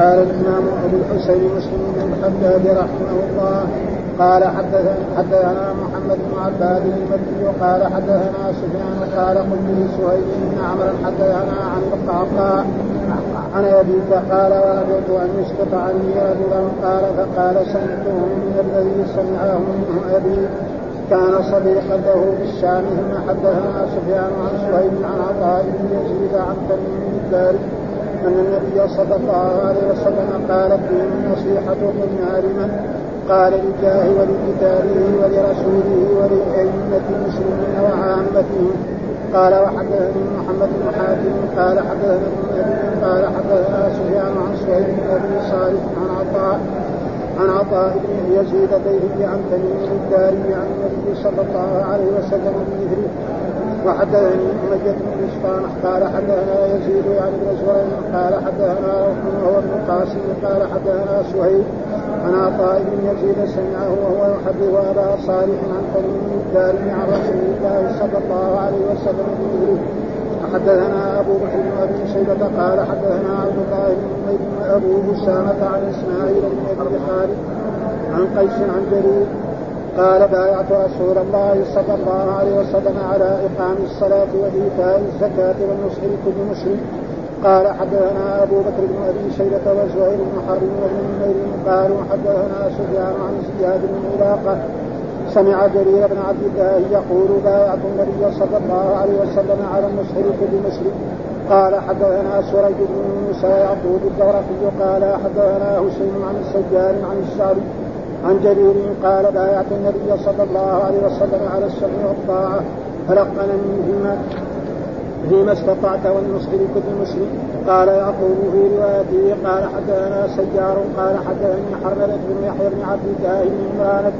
قال الإمام أبو الحسين مسلم بن الحجاج رحمه الله قال حدثنا محمد بن عباد المدني وقال حدثنا سفيان قال قلت لسهيل بن عمرو حدثنا عن القعقاع عن أبيه قال ورجوت أن يسقط عني رجلا قال فقال سمعته من الذي سمعه منه أبي كان صديقا له بالشام ثم حدثنا سفيان عن سهيل عن عطاء بن يزيد عن تميم الداري أن النبي صلى الله عليه وسلم قال فيهم النصيحة قلنا لمن قال لله ولكتابه ولرسوله ولأئمة المسلمين وعامتهم قال وحدثني محمد بن حاتم قال حدثنا النبي قال حدثنا سفيان عن سهيل بن أبي صالح عن عطاء بن يزيد بيهقي عن تميم الداري عن النبي صلى الله عليه وسلم بمثله وحدثني أمية بن قسطان قال حدثنا يزيد عن الأزورين قال حدثنا وهو ابن القاسم قال حدثنا سهيل عن عطاء بن يزيد سمعه وهو يحدث أبا صالح عن تميم الداري عن رسول الله صلى الله عليه وسلم بمثله حدثنا أبو بكر بن أبي شيبة قال حدثنا عبد الله بن أبو أسامة عن إسماعيل بن أبي خالد عن قيس عن جرير قال بايعت رسول الله صلى الله عليه وسلم على إقام الصلاة وإيتاء الزكاة والنصح لكل مسلم قال حدثنا أبو بكر بن أبي شيبة وزهير بن حرب وابن نمير قالوا حدثنا سفيان عن زياد بن علاقة سمع جرير بن عبد الله يقول بايعت النبي صلى الله عليه وسلم على النصح لكل مسلم قال حدثنا سريج بن موسى يعقوب الدورقي قال حدثنا حسين عن السجان عن الشعبي عن جرير قال بايعت النبي صلى الله عليه وسلم على السمع والطاعة فلقنا منهما فيما استطعت والنصح لكل مسلم قال يعقوب في روايته قال حدثنا سجار قال حدثني حرملة بن يحيى بن عبد الله بن عمران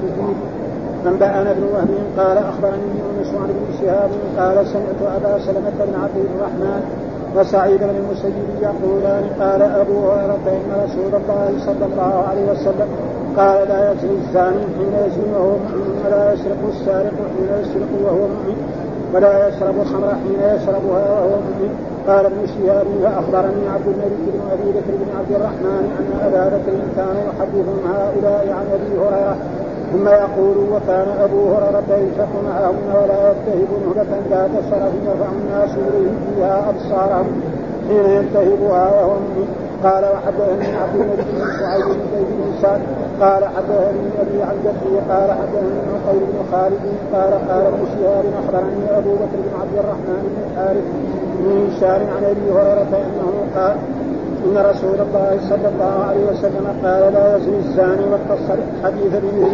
أنبأنا بن وهب قال أخبرني يونس عن ابن شهاب قال سمعت أبا سلمة بن عبد الرحمن وسعيد بن المسيب يقولان قال أبو هريرة أن رسول الله صلى الله عليه وسلم قال لا يزني الزاني حين يزني وهو مؤمن ولا يسرق السارق حين يسرق وهو مؤمن ولا يشرب الخمر حين يشربها وهو مؤمن قال ابن شهاب فأخبرني عبد الملك بن أبي بكر بن عبد الرحمن أن أبا بكر كان يحدثهم هؤلاء عن أبي هريرة ثم يقول وكان أبو هريرة يشق معهن ولا يتهب نهبة ذات شرف يرفع الناس إليه فيها أبصارهم حين ينتهبها وهو مؤمن قال وحدثني عبد الملك بن سعيد بن سعد قال حدثني أبي عن جده قال حدثني عقيل بن خالد قال ابن شهاب أخبرني أبو بكر بن عبد الرحمن بن الحارث بن هشام عن أبي هريرة أنه قال إن رسول الله صلى الله عليه وسلم قال لا يزني الزاني واقتصر حديث به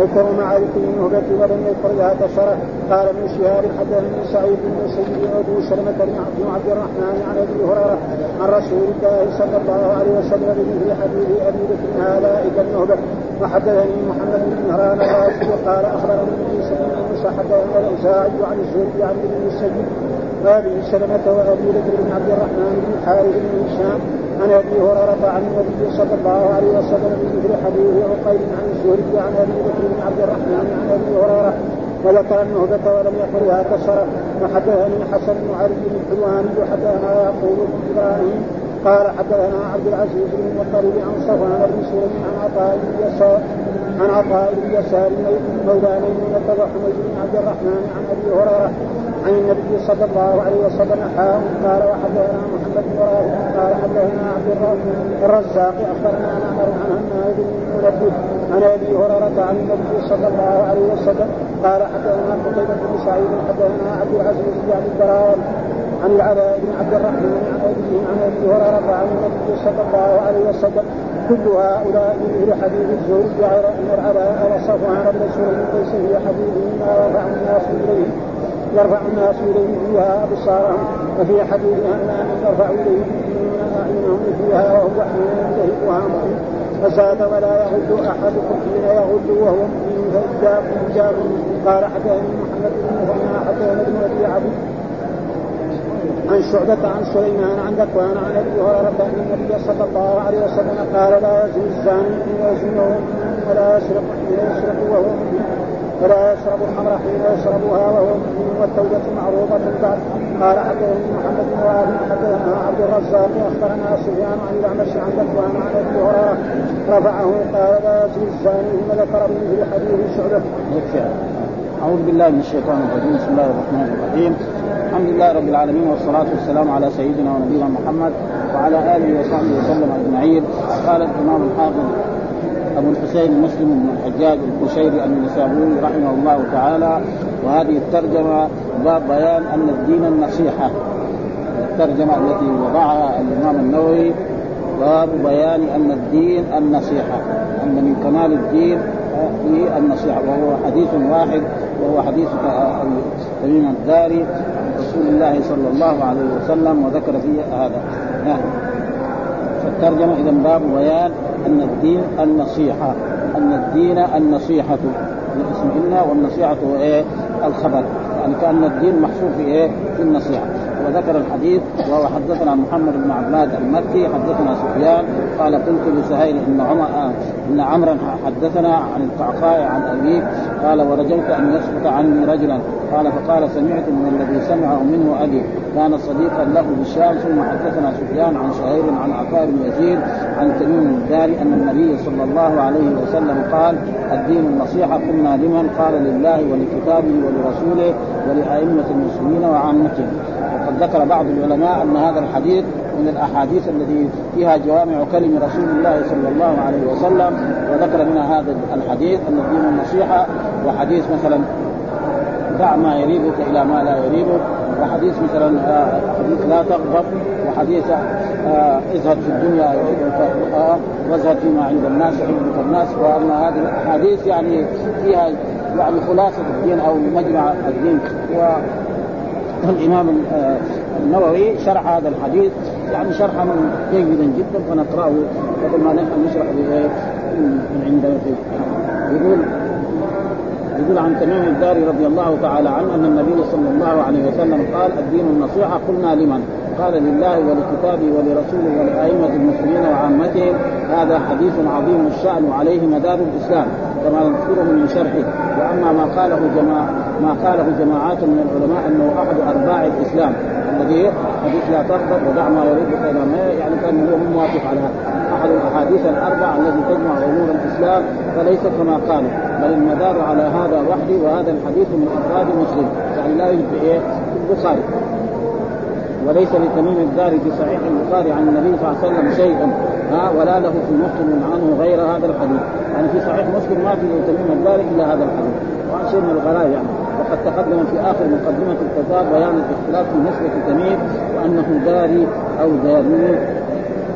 ذكر مع ذكر نهبة ولم يذكر ذات شرف قال ابن شهاب حدثني سعيد بن المسيب وأبو سلمة بن عبد الرحمن عن أبي هريرة عن رسول الله صلى الله عليه وسلم بمثل حديث أبي بكر أولئك النهبة وحدثني محمد بن مهران الراشد قال أخبرني عيسى بن موسى حدثنا الأوزاعي عن الزهري عن ابن المسيب وأبي سلمة وأبي بكر بن عبد الرحمن بن الحارث بن هشام عن أبي هريرة عن النبي صلى الله عليه وسلم بمثل حديث عقيل عن الزهري عن أبي بكر بن عبد الرحمن عن أبي هريرة وذكر النهبة ولم يقل هذا الشرف وحدثني حسن بن علي بن الحلواني حدثنا يعقوب بن إبراهيم قال حدثنا عبد العزيز بن المطلب عن صفوان بن سليم عن عطاء اليسار مولاني بن حميد بن عبد الرحمن عن أبي هريرة عن النبي صلى الله عليه وسلم قال وحدثنا محمد بن رافع قال حدثنا عبد الرزاق أخبرنا عن عمر عن هناد بن منبه عن أبي هريرة عن النبي صلى الله عليه وسلم قال حدثنا قتيبة بن سعيد حدثنا عبد العزيز بن عبد البراء عن العلاء بن عبد الرحمن عن أبي هريرة عن النبي صلى الله عليه وسلم كل هؤلاء من حديث الزهد والعلاء وصفوان بن سليم ليس هي حديثهم ما رفع الناس إليه يرفع الناس إليه فيها أبصارهم وفي حديث أن يرفع إليه أعينهم فيها وهو حين ينتهبها مؤمن فزاد ولا يغل أحدكم حين يغل وهو مؤمن فإجاب قال حدثني محمد بن مثنى حدثنا بن أبي عبد عن شعبة عن سليمان عن ذكوان عن أبي هريرة أن النبي صلى الله عليه وسلم قال لا يزني الزاني حين يزني ولا يسرق حين يسرق وهو مؤمن ولا يشرب الخمر حين يشربها وهو مؤمن والتوبة معروضة قال حدثنا محمد بن وهب حدثنا عبد الرزاق اخبرنا سفيان عن الأعمش عن ذكوان عن ابي هريره رفعه قال لا يزني الزاني ثم ذكر منه الحديث شعبه. اعوذ بالله من الشيطان الرجيم بسم الله الرحمن الرحيم الحمد لله رب العالمين والصلاه والسلام على سيدنا ونبينا محمد وعلى اله وصحبه وسلم اجمعين. قال الامام الحافظ ابو الحسين مسلم بن الحجاج القشيري النسابوري رحمه الله تعالى وهذه الترجمه باب بيان ان الدين النصيحه، الترجمه التي وضعها الامام النووي باب بيان ان الدين النصيحه، ان من كمال الدين هي النصيحه، وهو حديث واحد وهو حديث تميم الداري رسول الله صلى الله عليه وسلم وذكر فيه هذا. فالترجمه اذا باب بيان أن الدين النصيحة، أن الدين النصيحة الاسم إنا والنصيحة إيه الخبر، يعني كأن الدين محصور في إيه في النصيحة. وذكر الحديث وهو حدثنا محمد بن عباد المكي حدثنا سفيان قال قلت لسهيل إن عمرا حدثنا عن القعقاع عن أبيه قال ورجوت أن يسقط عني رجلا قال فقال سمعت من الذي سمعه منه أبي كان صديقا له بالشام. ثم حدثنا سفيان عن شهير عن عطاء بن يزيد عن تميم الداري أن النبي صلى الله عليه وسلم قال الدين النصيحة. قلنا لمن؟ قال لله ولكتابه ولرسوله ولأئمة المسلمين وعامتهم. وقد ذكر بعض العلماء أن هذا الحديث من الأحاديث التي فيها جوامع كلم رسول الله صلى الله عليه وسلم، وذكر منها هذا الحديث أن الدين النصيحة، وحديث مثلا دع ما يريبك إلى ما لا يريبك، وحديث مثلا حديث لا تغضب، وحديث ازهد في الدنيا يحبك وازهد فيما عند الناس يحبك الناس. وأن هذه الأحاديث يعني فيها يعني خلاصة الدين أو مجمع الدين. والإمام النووي شرح هذا الحديث يعني شرحا جيدا جدا فنقرأه مثل ما نحن نشرح من عندنا. يقول عن تميم الداري رضي الله تعالى عنه أن النبي صلى الله عليه وسلم قال الدين النصيحة. قلنا لمن؟ قال لله ولكتابه ولرسوله ولأئمة المسلمين وعامتهم. هذا حديث عظيم الشأن وعليه مدار الإسلام كما نذكره من شرحه. وأما ما قاله جماعات من العلماء أنه أحد أرباع الإسلام الذي حديث لا تغضب ودع ما يريبك إلى ما يعني كان هو موافق على أحد الأحاديث الأربع الذي تجمع أمور الإسلام، فليس كما قالوا بل المدار على هذا وحده. وهذا الحديث من أفراد مسلم يعني لا يجب البخاري، وليس لتميم الداري في صحيح البخاري عن النبي صلى الله عليه وسلم شيئا ولا له في مسلم عنه غير هذا الحديث، يعني في صحيح مسلم ما في لتميم الداري إلا هذا الحديث وعن شيء من الغلاء يعني. وقد تقدم في آخر مقدمة الكتاب بيان الاختلاف في نسبة تميم وأنه داري أو داري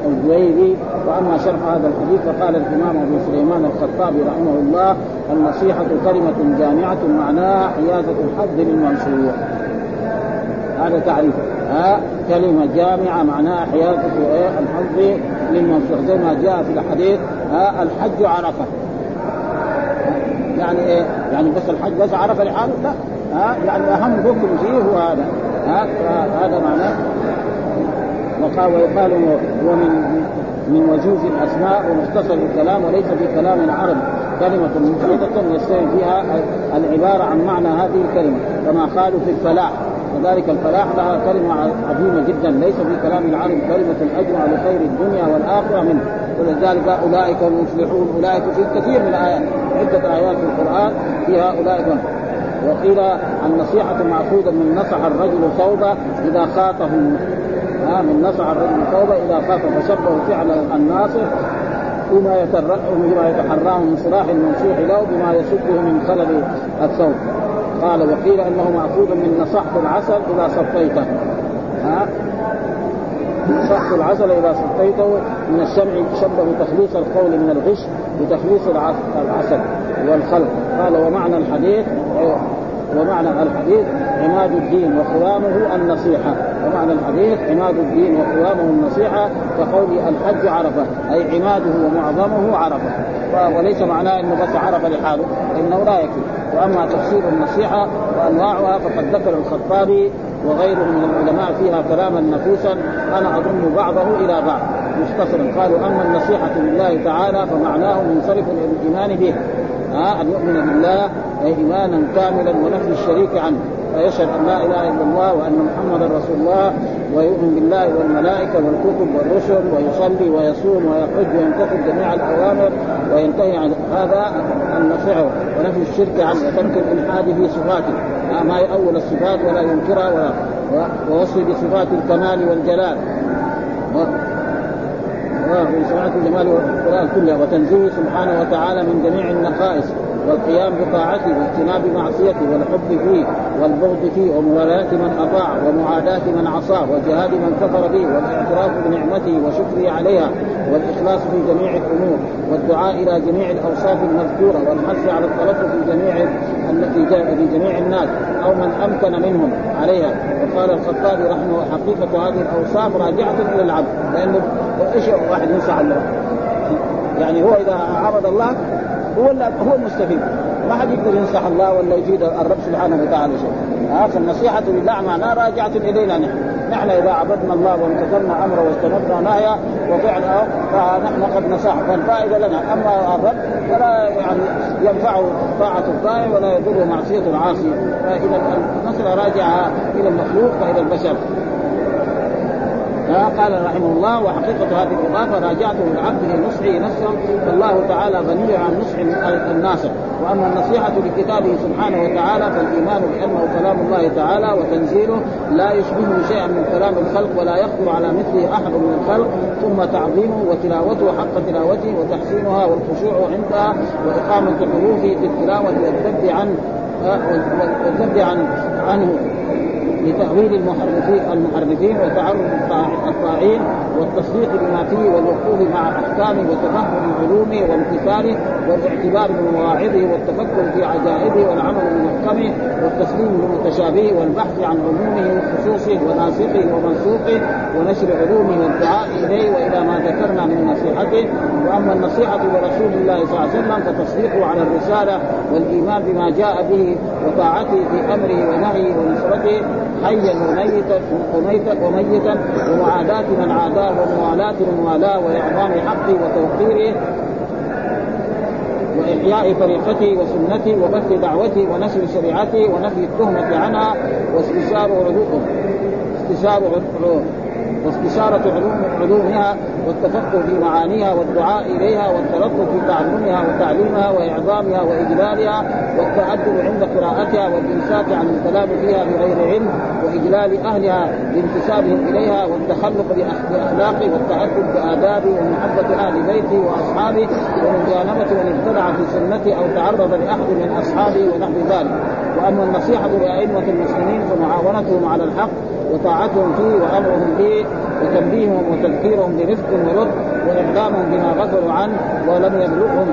أو دويري. وأما شرح هذا الحديث فقال الإمام أبو سليمان الخطابي رحمه الله النصيحة كلمة جامعة معناها حيازة الحظ للمنصور. هذا تعريف كلمة جامعة معناها حيازة الحظ للمنصور زي ما جاء في الحديث الحج عرفة، يعني إيه يعني بس الحج بس عرفة لحاله لا يعني أهم ذكر فيه هو هذا هذا معناه. ويقال هو من وجوز الأسماء ومختصر الكلام وليس في كلام العرب كلمة مفردة يستوي فيها العبارة عن معنى هذه الكلمة كما قالوا في الفلاح. وذلك الفلاح لها كلمة عظيمة جدا ليس في كلام العرب كلمة الأجمع لخير الدنيا والآخرة منه. ولذلك أولئك المفلحون أولئك في الكثير من الآيات عدة آيات في القرآن فيها أولئك. وقيل النصيحة معصودة من نصح الرجل صوبة إذا خاطه من نصع الرجل صوبة إذا خاطب فشبه فعل الناصح وما يترقه بما يتحراه من صلاح المنصوح له بما يسده من خلل الصوت. قال وقيل أنه معصود من نصحت العسل إذا صفيته نصحت العسل إذا صفيته من الشمع شبه تخليص القول من الغش بتخليص العسل والخلق. قال ومعنى الحديث عماد الدين وقوامه النصيحة. ومعنى الحديث عماد الدين وقوامه النصيحة كقول الحج عرفة أي عماده ومعظمه عرفة، وليس معناه أنه بس عرفة لحاله إنه لا يكفي. وأما تفسير النصيحة وأنواعها فقد ذكر الخطابي وغيره من العلماء فيها كلاما نفوسا أنا أضم بعضه إلى بعض. مختصرا. قالوا أما النصيحة لله تعالى فمعناه منصرف للإيمان به، أن نؤمن بالله إيمانا كاملا ونفي الشريك عنه، ويشهد أن لا إله إلا الله وأن محمدا رسول الله، ويؤمن بالله والملائكة والكتب والرسل، ويصلي ويصوم ويحج ويمتثل جميع الأوامر وينتهي عن هذا النصيحة، ونفي الشرك عنه، وتنكر إلحاده في صفاته، ما يؤول الصفات ولا ينكرها، ووصف بصفات الكمال والجلال وصفات الجمال والقرآن كلها، وتنزيه سبحانه وتعالى من جميع النقائص، والقيام بطاعته واجتناب معصيته، والحب فيه والبغض فيه، وموالاة من أطاع ومعاداة من عصاه، وجهاد من كفر به، والاعتراف بنعمته وشكره عليها، والإخلاص في جميع الأمور، والدعاء إلى جميع الأوصاف المذكورة، والحث على التلطف في جميع الناس أو من أمكن منهم عليها. وقال الخطابي رحمه حقيقة هذه الأوصاف راجعة إلى العبد، لأنه إيش واحد ينسى الله، يعني هو إذا عبد الله هو المستفيد، ما حد يقدر ينصح الله ولا يجيد الرب سبحانه وتعالى شيء. فالنصيحة لله معناها راجعة إلينا نحن إذا عبدنا الله وامتثلنا أمره واستنبنا نهيه وفعله فنحن قد نصح، فالفائدة لنا. أما الرب فلا يعني ينفعه طاعة الطائع ولا يضره معصية العاصي، فإذا النصيحة راجعة إلى المخلوق وإلى البشر. قال رحمه الله وحقيقة هذه الإضافة راجعته العبد لنصحه نفسه، فالله تعالى غني عن نصح الناس. وأما النصيحة لكتابه سبحانه وتعالى فالإيمان بأنه كلام الله تعالى وتنزيله لا يشبهه شيئا من كلام الخلق ولا يخطر على مثله أحد من الخلق، ثم تعظيمه وتلاوته حق تلاوته وتحسينها والخشوع عندها وإقامة حروفه في التلاوة والذب عنه لتأويل المحرفين وتعرض الطاعين، والتصديق بما فيه والوقوف مع أحكامه وتفهم علومه وامتثاله، والاعتبار بمواعظه والتفكر في عجائبه والعمل بمحكمه، والتسليم بمتشابهه والبحث عن علومه وخصوصه وناسخه ومنسوخه، ونشر علومه والدعاء إليه، وإلى ما ذكرنا من نصيحته. وأما النصيحة لرسول الله صلى الله عليه وسلم فتصديقه على الرسالة والإيمان بما جاء به وطاعته في أمره ونهيه ونصرته حيا وميتا، ومعاداة من عاداه وموالاة من والاه، وإعظام حقه وتوقيره، وإحياء طريقته وسنته، وبث دعوته ونشر شريعته، ونفي التهمة عنها، واستشارة علومها والتفقه في معانيها والدعاء إليها والتلطف في تعلمها وتعليمها وإعظامها وإجلالها، والتعدل عند قراءتها والإمساك عن الكلام فيها بغير علم، وإجلال أهلها بانتسابهم إليها، والتخلق بأخلاقه والتأدب بآدابه، ومحبة أهل بيته وأصحابه، ومجانبة من ابتدع في سنته أو تعرض لأحد من أصحابه ونحو ذلك. وأما النصيحة لأئمة المسلمين فمعاونتهم على الحق وطاعتهم فيه وأمرهم به، وتنبيههم وتذكيرهم برفق ولطف، وإعلامهم بما غفلوا عنه ولم يبلغهم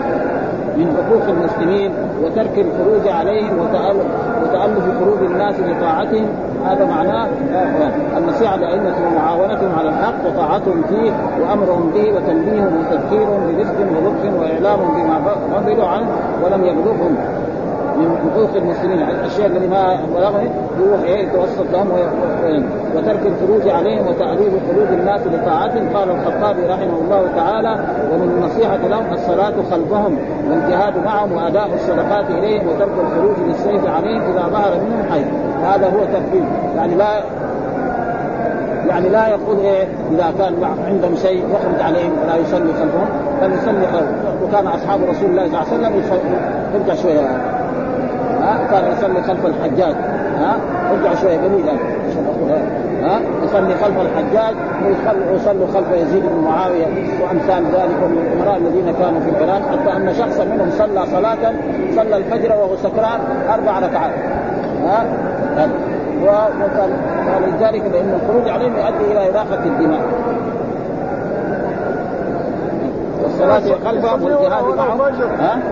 من حقوق المسلمين، وترك الخروج عليهم وتألف قلوب الناس لطاعتهم. هذا معناه النصيحة لأئمتهم ومعاونتهم على الحق وطاعتهم فيه وأمرهم به وتنبيههم وتذكيرهم برفق ولطف، وإعلامهم بما غفلوا عنه ولم يبلغهم من حقوق المسلمين، الأشياء التي ما ولغني يروح يتوسط لهم، وترك الخروج عليهم وتعذيب خروج الناس لطاعتهم. قال الخطابي رحمه الله تعالى ومن النصيحة لهم الصلاة خلفهم والجهاد معهم وأداء الصدقات إليهم وترك الخروج بالسيف عليهم إذا ظهر منهم حي. هذا هو تفريق، يعني لا يقول إذا كان عندهم شيء يخرج عليهم ولا يصلي خلفهم فليصلي خلفهم. وكان أصحاب رسول الله صلى الله عليه وسلم يرجع شوية، كان يصلي خلف الحجاج، ارجع شوية قليلا عشان أقولها، يصلي خلف الحجاج، ويصلي خلف يزيد بن معاوية وأمثال ذلك من الأمراء الذين كانوا في العراق، حتى أن شخصا منهم صلى الفجر وهو سكران 4 ركعات، ولذلك لأن الخروج عليهم يؤدي إلى إراقة الدماء. والصلاة خلفهم والجهاد معهم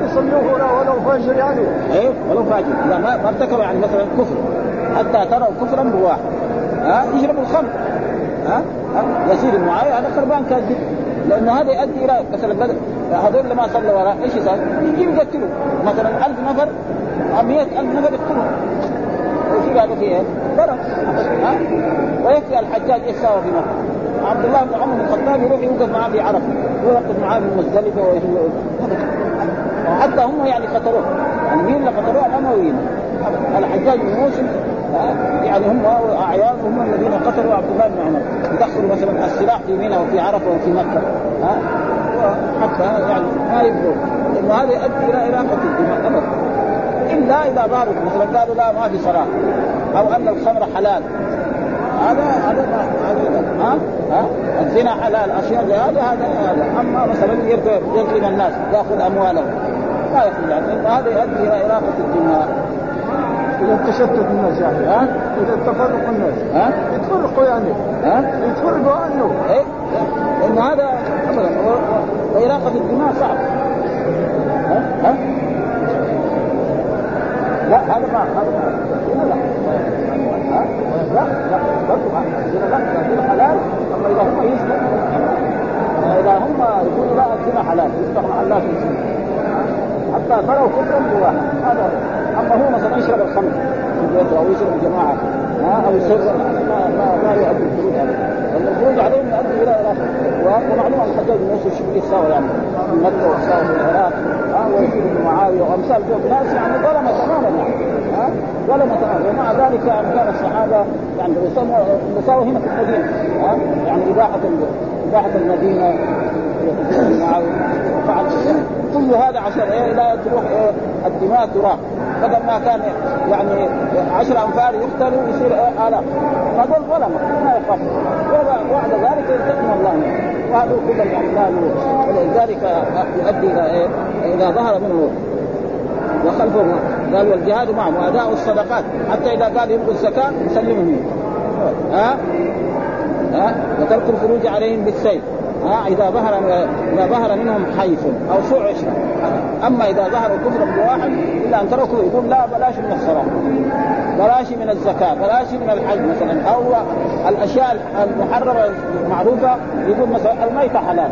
يصلوه ولو فاجر، يعني ايه ولو فاجر، لا ما ارتكبوا يعني مثلا كفر حتى تروا كفرا بواحد، يشرب الخمر، يسير المعاية هذا خربان كاذب، لأنه هذا يؤدي إلى مثلا هذول لما صلوا وراء ايش يصير؟ يجيب يقتلوا مثلا 1000 نفر أو 100,000 نفر يقتلوا، وفي هذا فيه ضرر، ويكفي الحجاج إخساره في مكة عبد الله بن عمرو بن الخطاب يروح يوقف معاه في عرفه، يوقف معاه في مزدلفه، وحتى هم يعني خطروه، يعني مين اللي خطروه؟ الامويين، الحجاج بن موسى، يعني هم اعيانهم الذين قتلوا عبد الله بن عمر، يدخلوا مثلا السلاح في منى وفي عرفه وفي مكه، حتى يعني ما يبدو انه هذا يؤدي الى اراقه الدماء ابدا، الا اذا ضاروا مثلا قالوا لا ما في صلاه، او ان الخمر حلال، هذا الزنا حلال، اشياء هذا اما مثلا يظلم الناس ياخذ اموالهم لا يخرج عنه، هذا يؤدي الى اراقه الدماء. إذا تشتت الناس يعني إذا تفرق الناس يتفرقوا يعني يتفرقوا عنه إن هذا أبدا وإراقة الدماء صعب لا هذا ما لا حلال، أما إذا هم يسمح إذا هم يقولوا لا الزنا حلال يسمح مع الله حتى فروا كلهم بواحد هذا. أما هو مثلا يشرب الخمر في بيته أو يشرب الجماعة أو يشرب ما يؤدي الخروج عليه، الخروج عليه يؤدي إلى إراقة. ومعلومة الحجاج بن يوسف شبه يساوي يعني من مكة ويساوي في العراق ويسير بن معاوية وأمثال ذوق ناس يعني ظلمة تماما ظلمة تماما، ومع ذلك كان الصحابة يعني يساوي هنا في المدينة يعني إباحة المدينة وفعل كل هذا عشان لا تروح الدماء تراق، بدل ما كان يعني 10 أنفار يقتلوا يصير آلاف، هذول ظلمة ما يخافوا، وبعد ذلك ينتقم الله منه، وهذا كله يعني لا ولذلك يؤدي إلى إذا ظهر منه وخلفه قال والجهاد معهم وأداء الصدقات، حتى إذا قال يبقوا الزكاة يسلمهم وترك الخروج عليهم بالسيف إذا ظهر منهم حيف أو سوء عشرة. أما إذا ظهروا كفرا بواحد إلا أن تركوا يقول لا بلاش من الصلاة، بلاش من الزكاة، بلاش من الحج مثلا، أو الأشياء المحرمة المعروفة يقول مثلا الميتة حلال،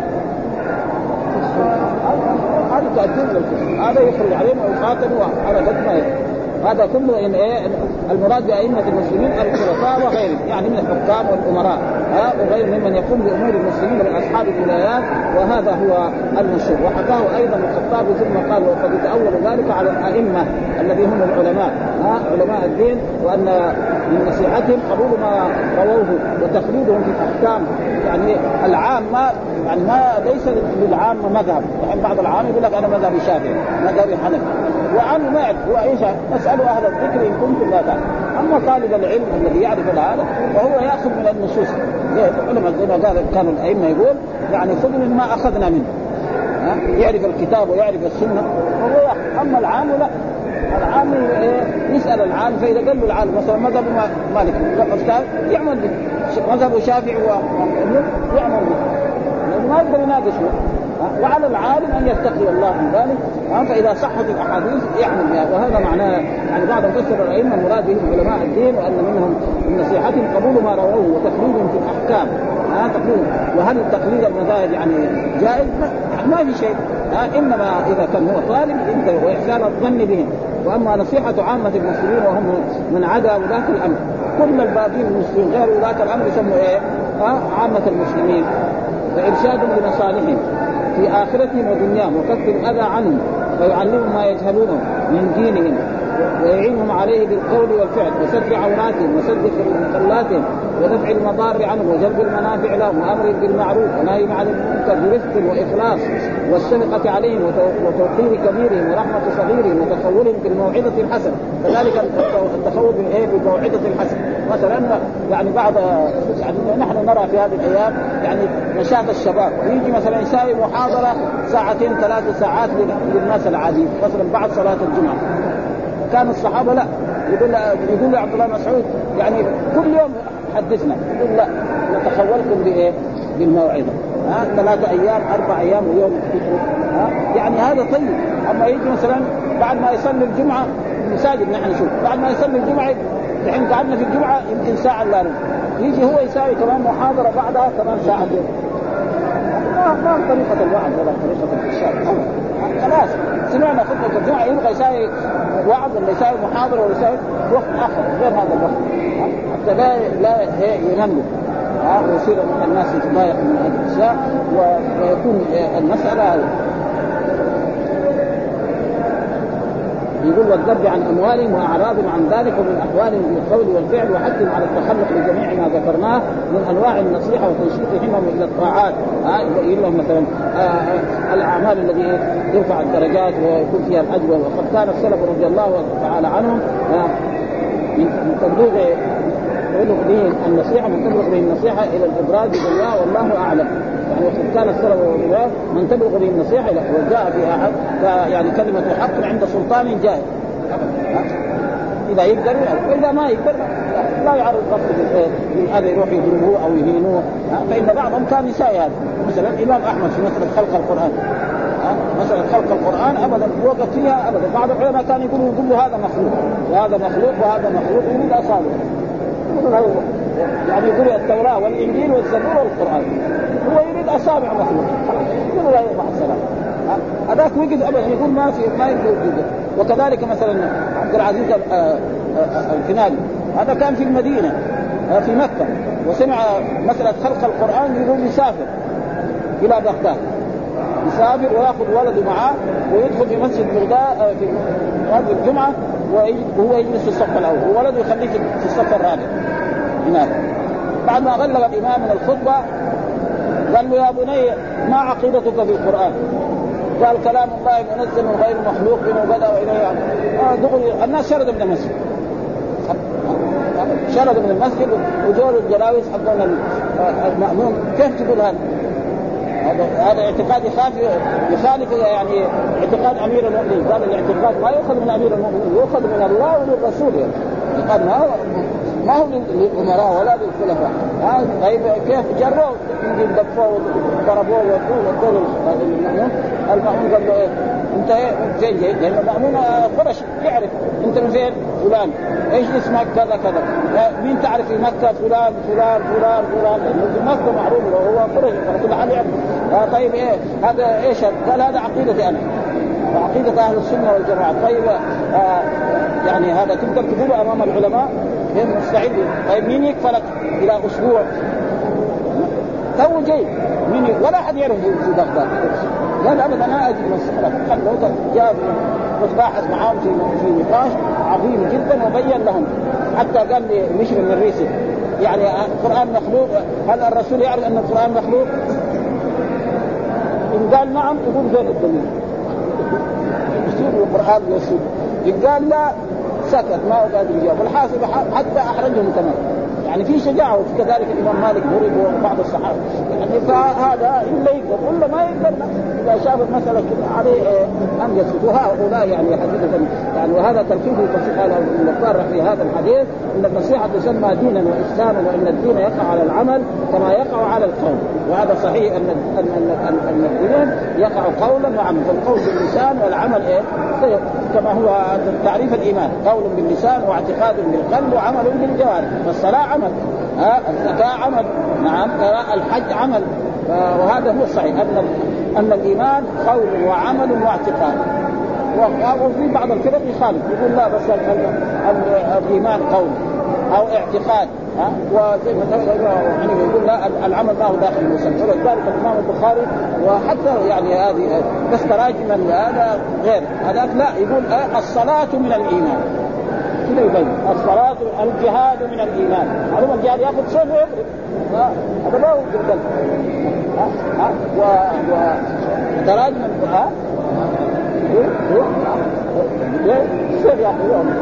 هذا تؤدي إلى الكفر، هذا يخرج عليهم ويقاتلوا على قد ما يقدر. هذا كله إن المراد بأئمة المسلمين الخلفاء وغيرهم يعني من الحكام والأمراء وغير ممن يقوم بأمور المسلمين من أصحاب الولايات، وهذا هو المشهور. وحكاه أيضا الخطاب ثم قال وقد يتأول ذلك على الأئمة الذين هم العلماء علماء الدين، وأن من نصيحتهم قبول ما رووه وتخليدهم في الأحكام يعني العامة، يعني ما ليس للعامة مذهب، يعني بعض العامة يقول لك أنا مذهبي شافعي مذهبي حنفي، وعن ما يعرف وعيشة أسأل أهل الذكر إن كنتم لا تعلمون. أما طالب العلم الذي يعرف العالم فهو يأخذ من النصوص، العلماء زي ما قال كانوا الأئمة يقول يعني خذ من ما أخذنا منه، يعرف الكتاب ويعرف السنة وهو يأخذ. أما العام لا، العام يسأل العام، فإذا قال له العالم مثلا مذهب مالك يعمل به، مذهب شافعي يعمل به، ما يقدر يناقشه. وعلى العالم أن يتقي الله من ذلك، فإذا صحت الأحاديث يعمل بها. وهذا معناه يعني بعض مفسر العلم المراد به علماء الدين، وأن منهم من نصيحتهم قبول ما رووه وتقليدهم في الأحكام تقليد. وهل التقليد المذاهب يعني جائز؟ ما في شيء، إنما إذا كان هو طالب أنت وإحسان الظن بهم. وأما نصيحة عامة المسلمين وهم من عدا ولاة الأمر، كل الباقين المسلمين غير ولاة الأمر يسموا إيه عامة المسلمين، وإرشاد لمصالحهم في آخرتهم ودنياهم، وكف الأذى عنهم، ويعلمهم ما يجهلونه من دينهم، ويعينهم عليه بالقول والفعل، وسد عوراتهم، وسد خلاتهم، ودفع المضار عنهم، وجلب المنافع لهم، وأمر بالمعروف ونهي عن المنكر، برفق وإخلاص، والشفقة عليهم، وتوقير كبيرهم، ورحمة صغيرهم، وتخولهم بالموعظة الحسنة. فذلك التخول بالموعظة الحسنة مثلا، يعني بعض نحن نرى في هذه الأيام يعني نشاط الشباب، ويجي مثلا يساوي محاضرة 2-3 ساعات للناس العاديين مثلا بعد صلاة الجمعة. كان الصحابة لا، يقول عبد الله مسعود يعني كل يوم حدثنا، يقول لا نتخولكم بإيه بالموعظة 3 أيام 4 أيام ويوم يعني هذا طيب. أما يجي مثلا بعد ما يصلي الجمعة المساجد، نحن نشوف بعد ما يصلي الجمعة الحين قعدنا في الجمعة يمكن ساعة إلا ربع، يجي هو يساوي كمان محاضرة بعدها كمان ساعة دي. ما طريقة الوعظ ولا طريقة الشرع، خلاص سمعنا خطبة الجمعة يبغى يساوي وعظ ولا يساوي محاضرة ولا يساوي وقت آخر غير هذا الوقت، حتى لا ينمو ويصير الناس يتضايق من هذه الاشياء ويكون المساله هذه. يقول والذب عن اموالهم واعراضهم عن ذلك ومن احوالهم بالقول والفعل وحثهم على التخلق بجميع ما ذكرناه من انواع النصيحه وتنشيط همهم الى الطاعات. يقول لهم مثلا الاعمال التي ترفع الدرجات ويكون فيها الاجر. وقد كان السلف رضي الله تعالى عنهم من تبليغ النصيحه من تبلغ به النصيحه الى الابراز بالله والله اعلم. يعني وقد كان السلف والرجال من تبلغ به النصيحه له وجاء بها يعني كلمه الحق عند سلطان جاهل اذا يقدر واذا ما يقدر لا يعرض نفسه لهذا يروح يضربوه او يهينوه. فان بعضهم كان يساوي هذا. مثلا الامام احمد في مساله خلق القران، مسألة خلق القرآن أبدا وقت فيها أبدا بعض العلماء كانوا يقولوا هذا مخلوق وهذا مخلوق وهذا مخلوق يريد أصابه، يعني يقولوا التوراة والإنجيل والزبور والقرآن هو يريد أصابع مخلوق يقولوا لا يربح السلام هذاك وجد أبدا يقول ما في ما يقدر يوجد. وكذلك مثلا عبد العزيز الكناني هذا كان في المدينة في مكة وسمع مسألة خلق القرآن يقول يسافر إلى بغداد يسافر ويأخذ ولده معه ويدخل في مسجد بغداد في هذه الجمعة وهو يجلس في الصف الأول وولده يخليه في الصف الرابع هناك. بعد ما غلق الإمام من الخطبة قال له يا بني ما عقيدتك في القرآن؟ قال كلام الله منزل غير مخلوق منه بدأ وإليه دخل الناس شردوا من المسجد وجولوا الجلاوس حقنا المأموم كيف تقول هذا؟ هذا اعتقاد يخالف يعني اعتقاد امير المؤمنين. قال الاعتقاد ما يؤخذ من امير المؤمنين يؤخذ من الله والرسول. يعني اعتقاد ما هو للامراء ولا للخلفاء. طيب كيف جروا يجيب دفعوا وضربوا وقولوا المأمون؟ المأمون قال له انت جاي لان المأمون قرشي يعرف انت من فين فلان ايش اسمك كذا كذا مين تعرف في مكة فلان فلان فلان فلان مكة معروف وهو قرشي فكل حد يعرف. طيب ايه هذا ايش؟ قال هذا عقيدتي انا وعقيدة اهل السنة والجماعة. طيب يعني هذا تقدر تقوله امام العلماء هم مستعدين. طيب مين يكفلك الى اسبوع تو جاي مين ولا حد يعرف في بغداد؟ لا أبدا أنا أجد مسألة قد موت جاب متباحث معهم في نقاش عظيم جدا وبين لهم حتى قال لي مش من الرئيسي يعني القرآن مخلوق هل الرسول يعرف أن القرآن مخلوق؟ إن قال نعم يقول فين الدليل يشير القرآن والسنة. إن قال لا سكت ما هو قادر يجاوب. والحاسب حتى أحرجهم تماما. يعني في شجاعة. وكذلك الإمام مالك ضرب وبعض الصحابة يعني فهذا إلا يقدر ولا ما يقدر إذا شاف المسألة كده عليه أن يسدوها هؤلاء يعني حقيقة. يعني وهذا تركيب النصيحة لما ذكر في هذا الحديث إن النصيحة تسمى دينا وإسلاما وإن الدين يقع على العمل كما يقع على القول. وهذا صحيح أن الدين يقع قولا وعملا. القول باللسان والعمل كما هو تعريف الإيمان قول باللسان واعتقاد بالقلب وعمل بالجوارح. فالصلاة عمل الزكاة عمل نعم الحج عمل. وهذا هو الصحيح أن الإيمان قول وعمل واعتقاد. وفي بعض الفرق يخالف يقول لا بس الإيمان قول أو اعتقاد وزي ما يعني يقول لا العمل ما هو داخل المسلم. ولذلك الإمام البخاري وحتى يعني هذه بس تراجما هذا غير هذاك لا يقول الصلاة من الإيمان كله يبين الصلاة الجهاد من الإيمان. علوم الجهاد يأخذ صلب ويبرد هذا ما هو بالقلب وتراجما صلب يأخذون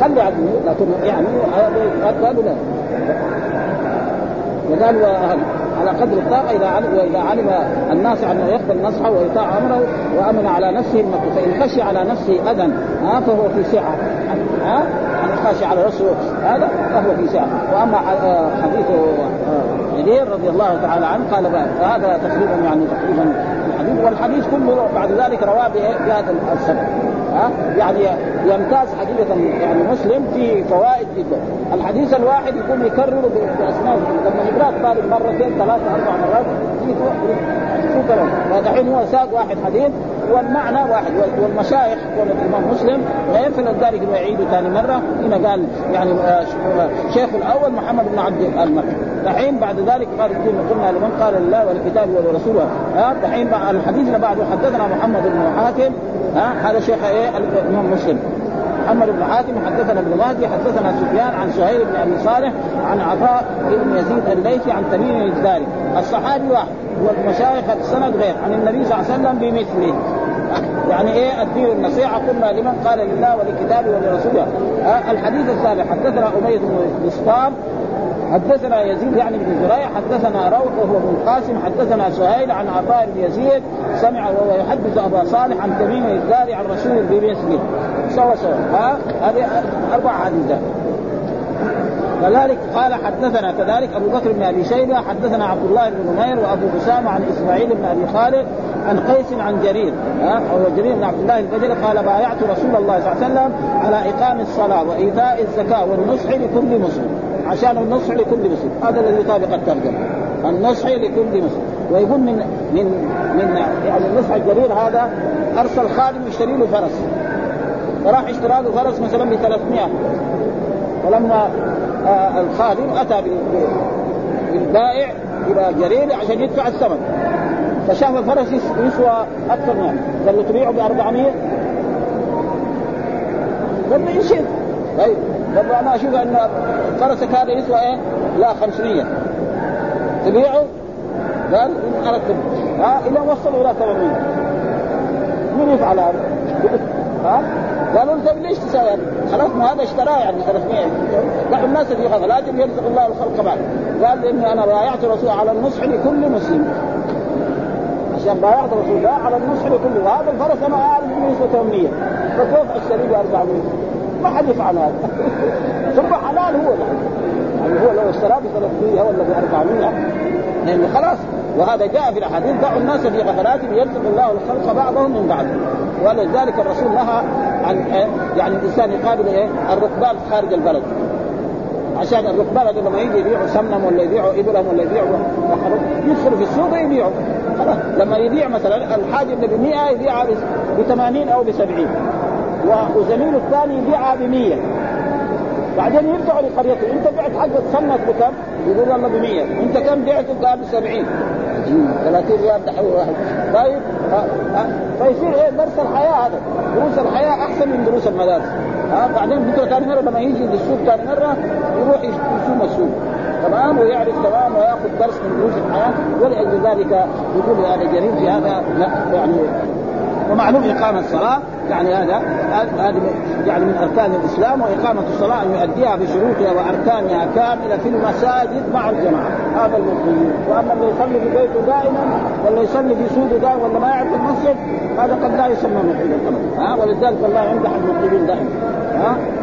خلي عدمي لكن يعني هذا لا. وقال على قدر الطاقة إذا علم الناس أنه يقبل نصحه ويطاع أمره وأمن على نفسه المكر. فإن خشي على نفسه أذى فهو في سعة خشي على نفسه هذا فهو في سعة. وأما حديث جرير رضي الله تعالى عنه قال هذا تقريبا يعني تقريبا الحديث والحديث كله بعد ذلك رواه بهذا السبب. يعني يمتاز حقيقة يعني مسلم في فوائد جدا. الحديث الواحد يكون يكرر بأسماء لما يقرأ طالب مرتين ثلاثة أربع مرات يكرر دحين هو ساق واحد حديث والمعنى واحد، والمشايخ والإمام مسلم لا ينفع ذلك إنه يعيده ثاني مرة. هنا قال يعني شيخ الأول محمد بن عبد المرحوم، دحين بعد ذلك قال قلنا لمن قال الله والكتاب والرسول، دحين الحديث اللي بعده حدثنا محمد بن حاتم، هذا شيخ الإمام مسلم محمد بن حاتم حدثنا ابن مهدي حدثنا سفيان عن سهيل بن أبي صالح عن عطاء بن يزيد الليثي عن تميم الداري، الصحابي واحد والمشايخ السند غير، عن النبي صلى الله عليه وسلم بمثله. يعني ايه الدين النصيحة قلنا لمن قال لله ولكتابه ولرسوله. الحديث السابع حدثنا أبي بن مصطفى حدثنا يزيد يعني بن زريع حدثنا روح وهو ابن القاسم حدثنا سهيل عن عطاء بن يزيد سمع وهو يحدث أبا صالح عن تميم الداري عن رسول بمثله سوا. هذه أربع حديثات. كذلك قال حدثنا كذلك أبو بكر بن أبي شيبة حدثنا عبد الله بن نمير وأبو أسامة عن إسماعيل بن أبي خالد عن قيس عن جرير أو جرير بن عبد الله البجلي قال بايعت رسول الله صلى الله عليه وسلم على إقام الصلاة وإيتاء الزكاة والنصح لكل مسلم، عشان النصح لكل مسلم هذا الذي يطابق الترجمة، النصح لكل مسلم. ويقول من يعني النصح الجرير هذا أرسل خادم يشتري له فرس، فراح اشترى له فرس مثلا ب 300، ولما الخادم أتى بالبائع إلى جرير عشان يدفع الثمن، فشاف الفرس يسوى أكثر منه، قال له تبيعه ب 400، قال له إن شئت، طيب قال له أنا أشوف أن فرسك هذا يسوى إيه؟ لا 500 تبيعه، قال إن أردت إلا وصلوا إلى 800، من يفعل هذا؟ قالوا انت ليش تساوي خلاص ما هذا اشتراه يعني 300، نحن الناس في غفلات يرزق الله الخلق بعد. قال اني انا بايعت رسول على النصح لكل مسلم، عشان بايعت رسول الله على النصح لكل، وهذا الفرس انا اعرف انه يسوى 800، فكيف اشتري ب 400؟ ما حد يفعل هذا. ثم حلال هو يعني هو لو اشتراه ب 300 ولا ب 400 لانه خلاص. وهذا جاء في الحديث دعوا الناس في غفلات يرزق الله الخلق بعضهم من بعض. ولذلك الرسول نهى عن يعني الإنسان يقابل الركبان خارج البلد، عشان الركبان لما يجي يبيعوا سمنهم ولا يبيعوا إبلهم ولا يبيعوا وحرم يدخلوا في السوق يبيعوا، لما يبيع مثلا الحاجب اللي ب100 يبيعها ب80 أو ب70، وزميله الثاني يبيعها ب100، بعدين يرجعوا لقريته انت بعت حاجة سمنك بكم؟ يقول الله ب100، انت كم بعته؟ قال ب70، 30 ريال دحول واحد. طيب فيصير ايه درس الحياة، هذا دروس الحياة احسن من دروس المدارس. بعدين بكرة ثاني مرة لما يجي للسوق ثاني مرة يروح يشوف السوق تمام ويعرف تمام وياخذ درس من دروس الحياة. ولأجل ذلك يقول هذا جرير في هذا لا يعني. ومعلوم إقامة الصلاة يعني هذا يعني من أركان الإسلام، وإقامة الصلاة أن يؤديها بشروطها وأركانها كاملة في المساجد مع الجماعة، هذا المسلمين. وأما اللي يصلي في بيته دائما ولا يصلي في سوده دائما ولا ما يعرف المسجد هذا قد لا يسمى مقيم الصلاة. ولذلك الله يمدح المقيمين دائما،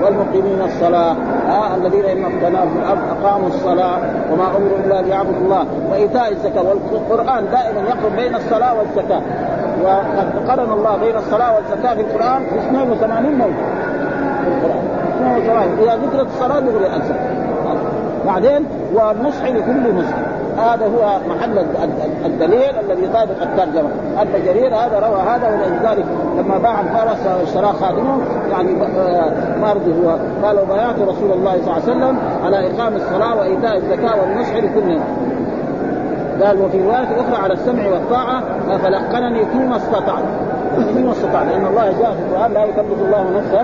والمقيمين الصلاة الذين إما اقتناهم في الأرض أقاموا الصلاة وما أمروا إلا ليعبدوا الله وإيتاء الزكاة. والقرآن دائما يقرب بين الصلاة والزكاة، وقد قرن الله بين الصلاة والزكاة في القرآن 82 موضوع في القرآن. إذا ذكرت الصلاة يقول الأنسان بعدين والنصح لكل مسلم، هذا هو محل الدليل الذي يطابق الترجمة. أبا جرير هذا روى هذا، ولذلك لما باع الفرس واشترى خادمه يعني ما رضي، هو قالوا بايعت رسول الله صلى الله عليه وسلم على إقام الصلاة وإيتاء الزكاة والنصح لكل مسلم. قال وفي رواية أخرى على السمع والطاعة فلقنني فيما استطعت، لأن الله جاء في القرآن لا يكلف الله نفسا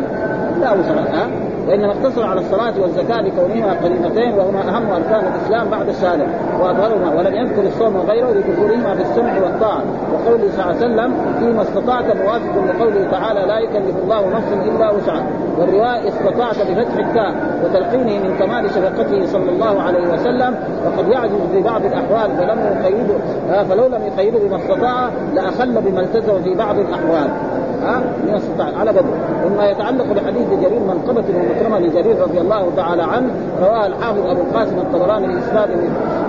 إلا وسعها، وإنما اقتصر على الصلاة والزكاة لكونهما قرينتين وهما أهم أركان الإسلام بعد الشهادة وأظهرهما، ولم يذكر الصوم وغيره لدخولهما في السمع والطاعة. وقوله صلى الله عليه وسلم فيما استطعت موافق لقوله تعالى لا يكلف الله نفسا إلا وسعها، والرواية استطعت بفتح التاء وتلقينه من كمال شفقته صلى الله عليه وسلم. وقد يعجز في بعض الأحوال فلو لم يقيده بما استطاع لأخل بما التزم في بعض الأحوال من السلطان على بدر. وما يتعلق بحديث جرير منقبة ومكرمة لجرير رضي الله تعالى عنه رواه الحافظ أبو القاسم الطبراني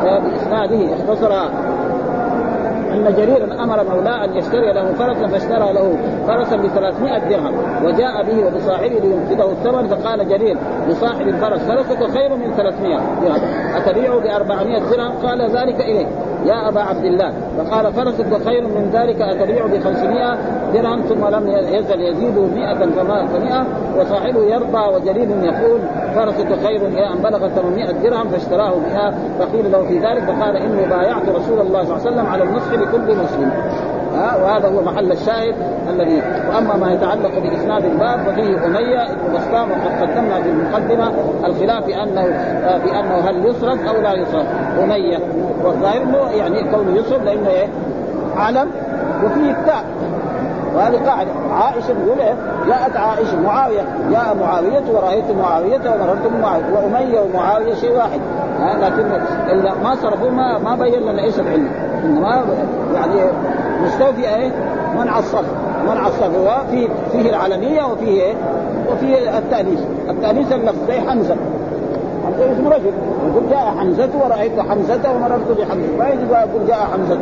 بإسناده اختصر أن جريرا أمر مولاه أن يشتري له فرسا، فاشترى له فرسا ب300 درهم وجاء به وبصاحبه لينفذه الثمن، فقال جرير لصاحب الفرس فرسك خير من 300 درهم أتبيعه ب400 درهم؟ قال ذلك إليه. يا أبا عبد الله. فقال فرقد خير من ذلك أتبيع ب500 درهم ثم لم يزل يزيده 100 فمائة وصاحبه يرضى. وجرير يقول فرقد خير أن بلغ 800 درهم فاشتراه بها. فقيل له في ذلك فقال إني بايعت رسول الله صلى الله عليه وسلم على النصح لكل مسلم. وهذا هو محل الشاهد الذي. وأما ما يتعلق بإسناد الباب ففيه أمية بن بسطام وقد قدمنا بالمقدمة الخلاف بأنه هل يصرف أو لا يصرف. أمية والظاهر يعني كونه يصرف لأنه علم وفيه التاء وهذه قاعدة. عائشة بيقول جاءت عائشة معاوية جاء معاوية ورأيت معاوية ومررت بمعاوية. وأمية ومعاوية شيء واحد لكن ما صرفوا ما بين لنا إيش العلم إنما يعني مستوفي منع الصرف. منع الصرف هو فيه العلمية وفيه وفيه التأنيث اللفظ زي حمزة. حمزة اسم رجل يقول جاء حمزة ورأيت حمزة ومررت بحمزة. ما يجب أقول جاء حمزة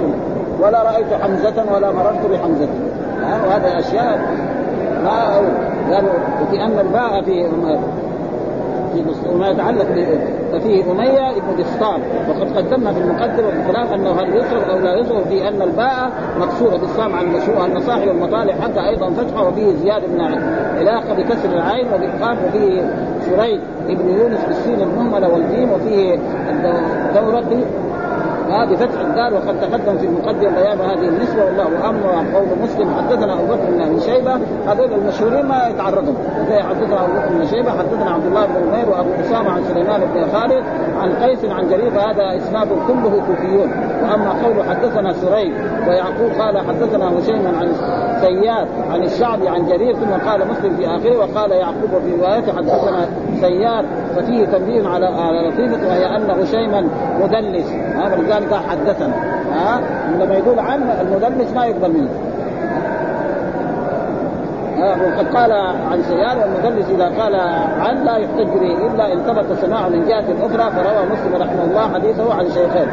ولا رأيت حمزة ولا مررت بحمزة. وهذا أشياء ما يعني لأن الباء وما يتعلق فيه أمية ابن بسطام وقد قدمنا في المقدمة الخلاف أنه هل يصرف أو لا يصرف في أن الباء مكسورة بالصام عن المصاحب والمطالع حتى أيضا فتحة وفيه زيادة بن علاقة بكسر العين وبإيقاف وفيه شريد ابن يونس بالسين المهملة والجيم وفيه الدورة هذه فتح الدار. وقد تقدم في المقدمة بيان هذه النسبة والله أمر عن قول مسلم حدثنا أبو بكر بن شيبة. هذول المشهورين ما يتعرضون. حدثنا أبو بكر بن شيبة حدثنا عبد الله بن عمير وأبو أسامة عن سليمان بن خالد عن قيس عن جرير هذا إسناد كله كوفيون. وأما قول حدثنا سريج ويعقوب قال حدثنا هشيم عن سياد عن الشعبي عن جرير ثم قال مسلم في آخره وقال يعقوب في روايته حدثنا سياد. ففيه تنبيه على لطيفة وهي أن هشيما مدلس ذلك حدثنا لما يقول عن المدلس ما يقبل منه. وقد قال عن سيار والمدلس إذا قال عن لا يحتج به إلا التبت سماعه من جهة أخرى. فروى مسلم رحمه الله حديثه عن شيخين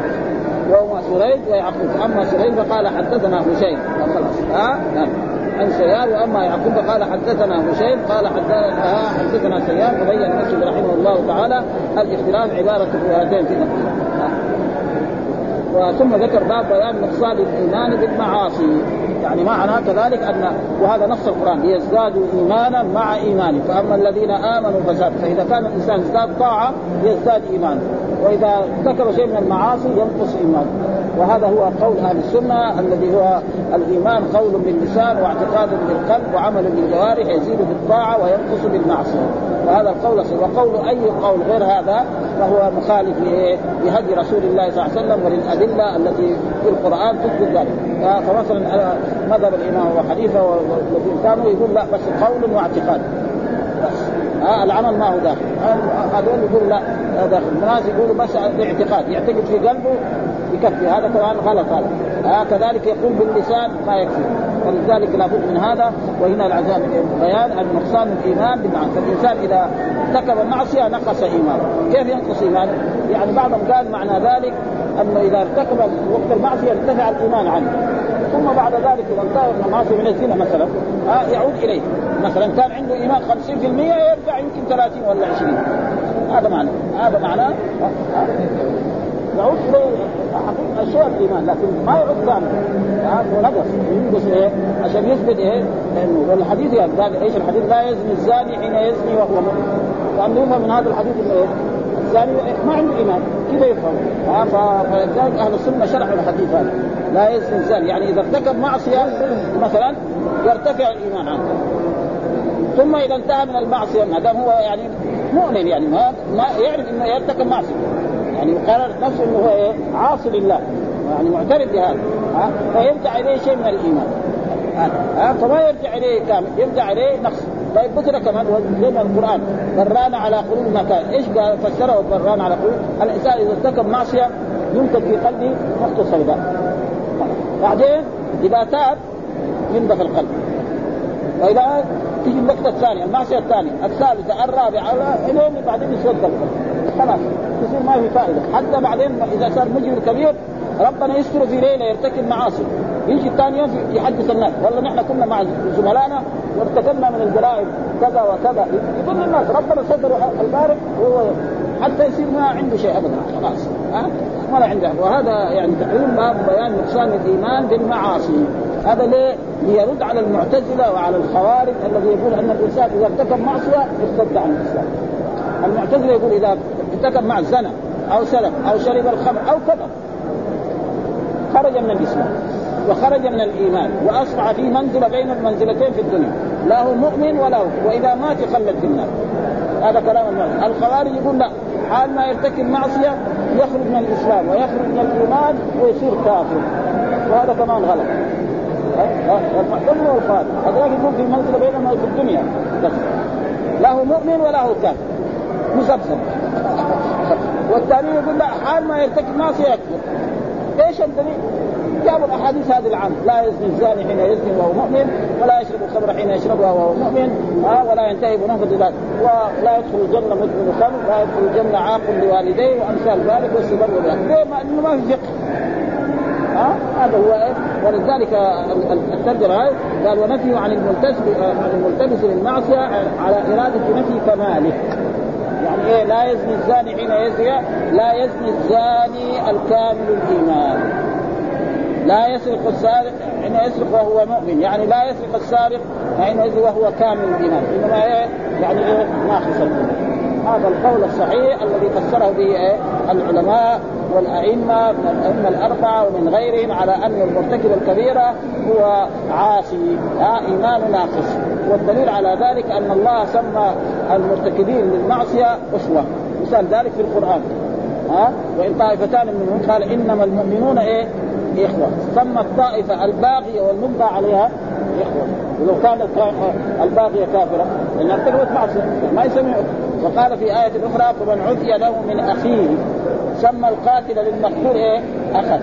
وهما سريج ويعقوب. أما سريج فقال حدثنا هشيم عن سيار وأما يعقوب قال حدثنا هشيم قال حدثنا سيار. وبين مسلم رحمه الله تعالى الاختلاف عبارة روايتين في نفسه. ثم ذكر باب بيان نقصان الإيمان بالمعاصي يعني معنى كذلك أن وهذا نص القرآن يزدادوا إيمانا مع إيمانه. فأما الذين آمنوا فزاد. فإذا كان الإنسان ازداد طاعة يزداد إيمانه وإذا ارتكب شيء من المعاصي ينقص إيمانه. وهذا هو قول أهل السنة الذي هو الإيمان قول باللسان واعتقاد بالقلب وعمل بالجوارح يزيد بالطاعة وينقص بالمعصية. وهذا القول صحيح. وقول أي قول غير هذا فهو مخالف لهدي رسول الله صلى الله عليه وسلم وللأدلة التي في القرآن تثبت ذلك. فمثلا مذهب الإمام وحنيفة والذين كانوا يقول لا بس قول واعتقاد بس. العمل ما هو داخل. هذول يقول لا داخل. الناس يقولوا بس اعتقاد يعتقد في قلبه يكفي. هذا طبعا غلط. كذلك يقول باللسان ما يكفي. ولذلك لابد من هذا. وهنا العزام بيان النقصان الإيمان بالمعصية. فالإنسان إذا ارتكب المعصية نقص إيمانه. كيف ينقص إيمانه؟ يعني بعضهم قال معنى ذلك أنه إذا ارتكب وقت المعصية ارتفع الإيمان عنه ثم بعد ذلك إذا انتهى من المعصية من الزنا مثلا يعود إليه. مثلا كان عنده إيمان 50% يرجع يمكن 30 ولا 20. هذا معناه يعود إليه حقيقة أشياء الإيمان لكن ما يعود ثاني ونقص ينقص عشان يثبت لأنه الحديث يعني إيش الحديث لا يزني الزاني حين يزني وهو مؤمن. فأمنوها من هذا الحديث الزاني ما عنده إيمان كيف يفهم. فلذلك أهل السنة شرحوا الحديث هذا لا يزني الزاني يعني إذا ارتكب معصية مثلا يرتفع الإيمان عنه ثم إذا انتهى من المعصية هذا هو يعني مؤمن يعني ما يعرف إنه يرتكب معصية يعني قرر نفسه انه هو عاصي لله يعني معترف بهذا فيرجع اليه شيء من الايمان فما يرجع اليه كامل يرجع اليه نقص. طيب بكره كمان لما القران بران على قلوب ما كان ايش قال فسره بران على قلوب الانسان اذا ارتكب معصيه ينتج في قلبه نقطه صلبه بعدين اذا تاب ينضف القلب واذا تيجي النقطه الثانيه المعصيه الثانيه الثالثه الرابعه الين بعدين يسود القلب خلاص يصير ما في فائدة. حتى بعدين إذا صار مجرم كبير ربنا يستر في ليلة يرتكب معاصي يجي الثاني يوم يحدث الناس والله نحن كنا مع زملائنا وارتكبنا من الجرائم كذا وكذا يقول الناس ربنا صدر البارك وهو حتى يصير ما عنده شيء أبدا خلاص ولا عنده. وهذا يعني تعليم باب بيان نقصان الإيمان بالمعاصي. هذا ليه؟ ليرد على المعتزلة وعلى الخوارج الذي يقول أن الإنسان إذا ارتكب معصية يصد عن الإسلام. المعتزلة يقول إذا ارتكب مع الزنا أو سرق أو شرب الخمر أو كذا خرج من الإسلام وخرج من الإيمان وأصبح في منزلة بين المنزلتين في الدنيا، لا هو مؤمن ولا هو، وإذا مات خلد في النار. هذا كلام المعتزلة. الخوارج يقول لا، حال ما يرتكب معصية يخرج من الإسلام ويخرج من الإيمان ويصير كافر، وهذا كمان غلط. المعتزلة والخوارج هذا يكون في منزلة بينهم في الدنيا بس، لا هو مؤمن ولا هو كافر مسبسب. والتاني يقول لا، حال ما يرتكب معصية يكفر. ايش الدليل؟ جابوا الأحاديث هذه العام، لا يزني الزاني حين يزني وهو مؤمن، ولا يشرب الخمر حين يشربها وهو مؤمن، ولا ينتهي بنهض ذلك، ولا يدخل الجنة مدمن خمر، لا يدخل الجنة عاقل لوالديه، وأمثال ذلك والسبب ذلك. ليه؟ ما في فقه. هذا هو إيه؟ ولذلك الترجمة قال ونفي عن الملتبس للمعصية على إرادة نفي كماله. يعني إيه؟ لا يزني الزاني حين يزني، لا يزني الزاني الكامل الإيمان، لا يسرق السارق حين يسرق وهو مؤمن، يعني لا يسرق السارق حين يسرق وهو كامل الإيمان، إنما إيه؟ يعني إيه؟ ناقص الإيمان. هذا القول الصحيح الذي فسره به إيه؟ العلماء والأئمة من الأئمة الأربعة ومن غيرهم على أن المرتكب الكبيرة هو عاصي، إيمان ناقص. والدليل على ذلك أن الله سمى المرتكبين للمعصية أسوة، مثال ذلك في القرآن. وإن طائفتان منهم قال إنما المؤمنون إيه؟ إخوة. سمى الطائفة الباغية والمبغى عليها إخوة، ولو كانت الباغية كافرة لأنها ارتكبت معصية ما يسمعون. وقال في آية أخرى فمن عفي له من أخيه. سمى القاتل للمقتول إيه؟ أخذ.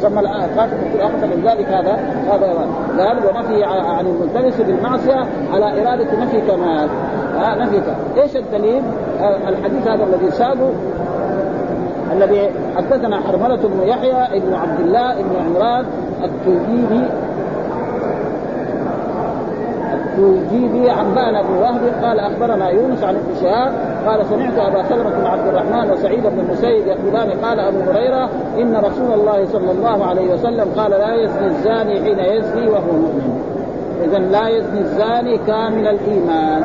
سمى القاتل للمقتول أخذ. من ذلك هذا قال ونفي عن الملتبس بالمعصية على إرادة نفي كمال. نفي كمال. إيش الدليل؟ الحديث هذا الذي سابه الذي حدثنا حرملة بن يحيى بن عبد الله بن عمران التوجيبي عبان بن وهب قال أخبرنا يونس عن ابن شهاب قال سمعت أبا سلمة بن عبد الرحمن وسعيد بن المسيب يقولان قال أبو هريرة إن رسول الله صلى الله عليه وسلم قال لا يزني الزاني حين يزني وهو مؤمن. إذن لا يزني الزاني كامل الإيمان،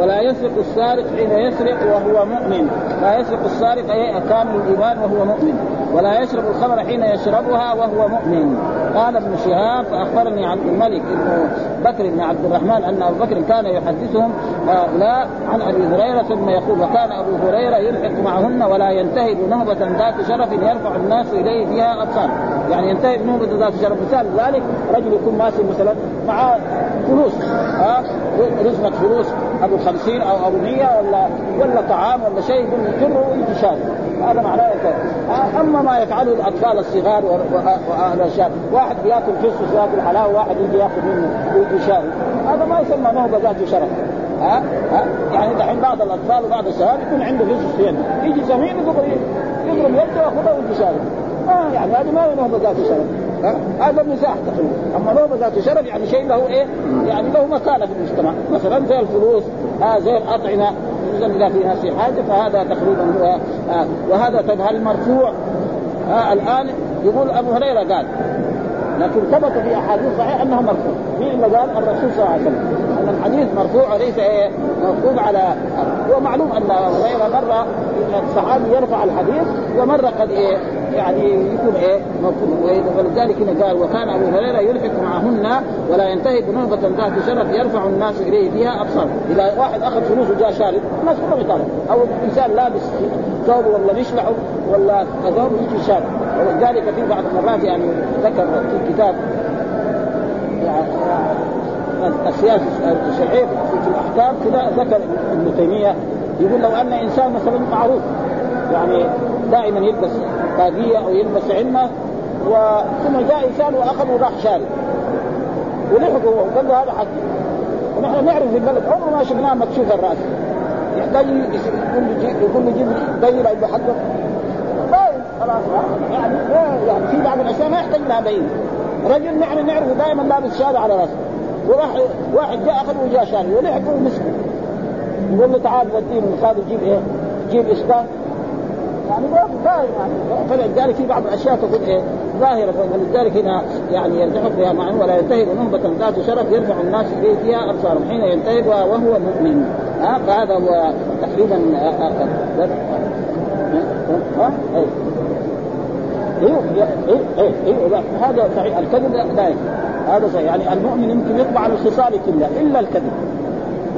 ولا يسرق السارق حين يسرق وهو مؤمن، لا يسرق السارق كامل الإيمان وهو مؤمن، ولا يشرب الخمر حين يشربها وهو مؤمن. قال ابن شهاب فأخبرني عن الملك ابن بكر بن عبد الرحمن أن أبو بكر كان يحدثهم هؤلاء عن أبي هريرة ثم يقول وكان أبو هريرة يلحق معهن ولا ينتهي بنهبة ذات شرف يرفع الناس إليه فيها أبصار. يعني ينتهي بنهبة ذات شرف، مثال ذلك رجل يكون ماشي مثلا مع فلوس، رزمة فلوس أبو 50 أو أبو 100 ولا طعام ولا شيء يجره ويتشارك، هذا معناه ينتهي. أما ما يفعله الأطفال الصغار وأهل الشارع، واحد بيأكل فسفس ويأكل حلاوة واحد يجي يأخذ منه ويتشارك، هذا ما يسمى نهبة ذات شرف. يعني دحين بعض الأطفال وبعض الشباب يكون عنده فسفس في يده، يجي زميله يضرب يده ويأخذه ويتشارك، يعني هذا ما هو نهبة ذات شرف. هذا مزاح تقريبا. أما نوبة ذات شرف يعني شيء له إيه؟ يعني له مكانة في المجتمع، مثلا زي الفلوس، زي الأطعمة، إذا لا فيها شيء حاجة فهذا تقريبا هو. وهذا تبع المرفوع. الآن يقول أبو هريرة قال، لكن ثبت في أحاديث صحيح أنه مرفوع. مين اللي قال؟ الرسول صلى الله عليه وسلم. أن الحديث مرفوع ليس إيه؟ موقوف على. ومعلوم أن أبو هريرة مرة الصحابي يرفع الحديث ومرة قد إيه؟ يعني يكون إيه مفهوم. ولذلك قال وكان أبو هريرة يلحق معهن ولا ينتهي بنهبة ذات شرف يرفع الناس إليه فيها أبصار. إذا واحد أخذ فلوس وجاء شارب الناس كلها يطالب، أو إنسان لابس ثوب ولا مشلعه ولا أذوب يجي شارب. ولذلك في بعض المرات يعني ذكر في كتاب يعني السياسة الشرعية في الأحكام كذا ذكر ابن تيمية يقول لو أن إنسان مثلا معروف يعني دائما يلبس طاقية أو يلبس علمة ثم جاء إنسان وأخذ وراح شارب ولحقه وقال له هذا حق، ونحن نعرف في البلد عمره ما شفناه مكشوف الرأس، يحتاج يقول له جيب دايرة يبقى حقه خلاص. يعني في بعض الأشياء ما يحتاج لها بين رجل نحن نعرفه دائما لابس شارب على رأسه، وراح واحد جاء أخذ وجاء شارب ولحقه ومسكه، يقول له تعال وديه المصاب يجيب ايه؟ يجيب إشكال يعني ظاهر يعني. فلذلك في بعض الأشياء تقول ايه؟ ظاهرة. فلذلك هنا يعني يرجح بها معه ولا ينتهب نهبة ذات شرف يرفع الناس إليه فيها أبصارهم حين ينتهب وهو مؤمن. فهذا هو تقريبا هذا صحيح. الكذب ذلك هذا صحيح يعني المؤمن يمكن يطبع على الخصال كلها إلا الكذب.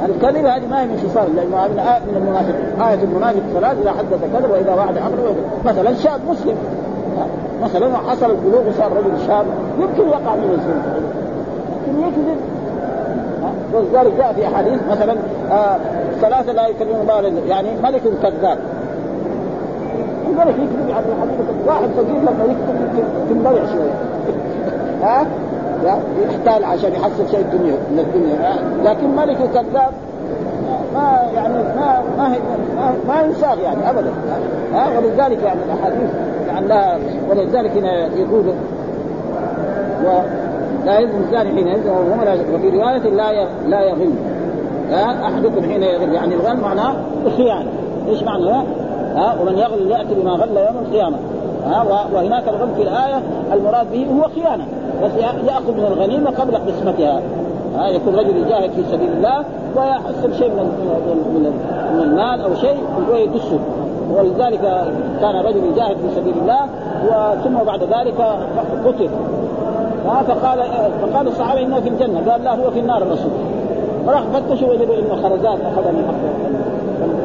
الكذب هذه ما هي من خصال لأنه من المنافق آية المنافق ثلاث إذا حدث كذب وإذا وعد عمله. مثلا شاب مسلم مثلا حصل البلوغ وصار رجل شاب يمكن يقع من الزنا لكن يكذب. وذلك جاء في أحاديث مثلا ثلاثة لا يكلمون بالا يعني ملك كذاب الملك يكذب عن الحديث. واحد فقير لما يكتب تنبيع شوية يحتال عشان يحصل شيء الدنيا من الدنيا. لكن ملك كذاب ما يعني ما ينساغ يعني أبدا. ولذلك يعني الأحاديث لعلها ولذلك هنا يقول لا يزن الزاني حين يزن وفي رواية لا يغل أحدكم حين يغل يعني الغل معناه الخيانة. إيش معناه؟ ومن يغل يأتي بما غل يوم القيامة. وهناك الغل في الآية المراد به هو خيانة بس يأخذ من الغنيمة قبل قسمتها. يكون رجل يجاهد في سبيل الله ويحصل شيء من المال أو شيء ويدسه. ولذلك كان رجل يجاهد في سبيل الله ثم بعد ذلك قتل. فقال الصحابة إنه في الجنة قال لا هو في النار الرسول. راح فتشوا وجدوا إنه خرزات أخذ من حقه.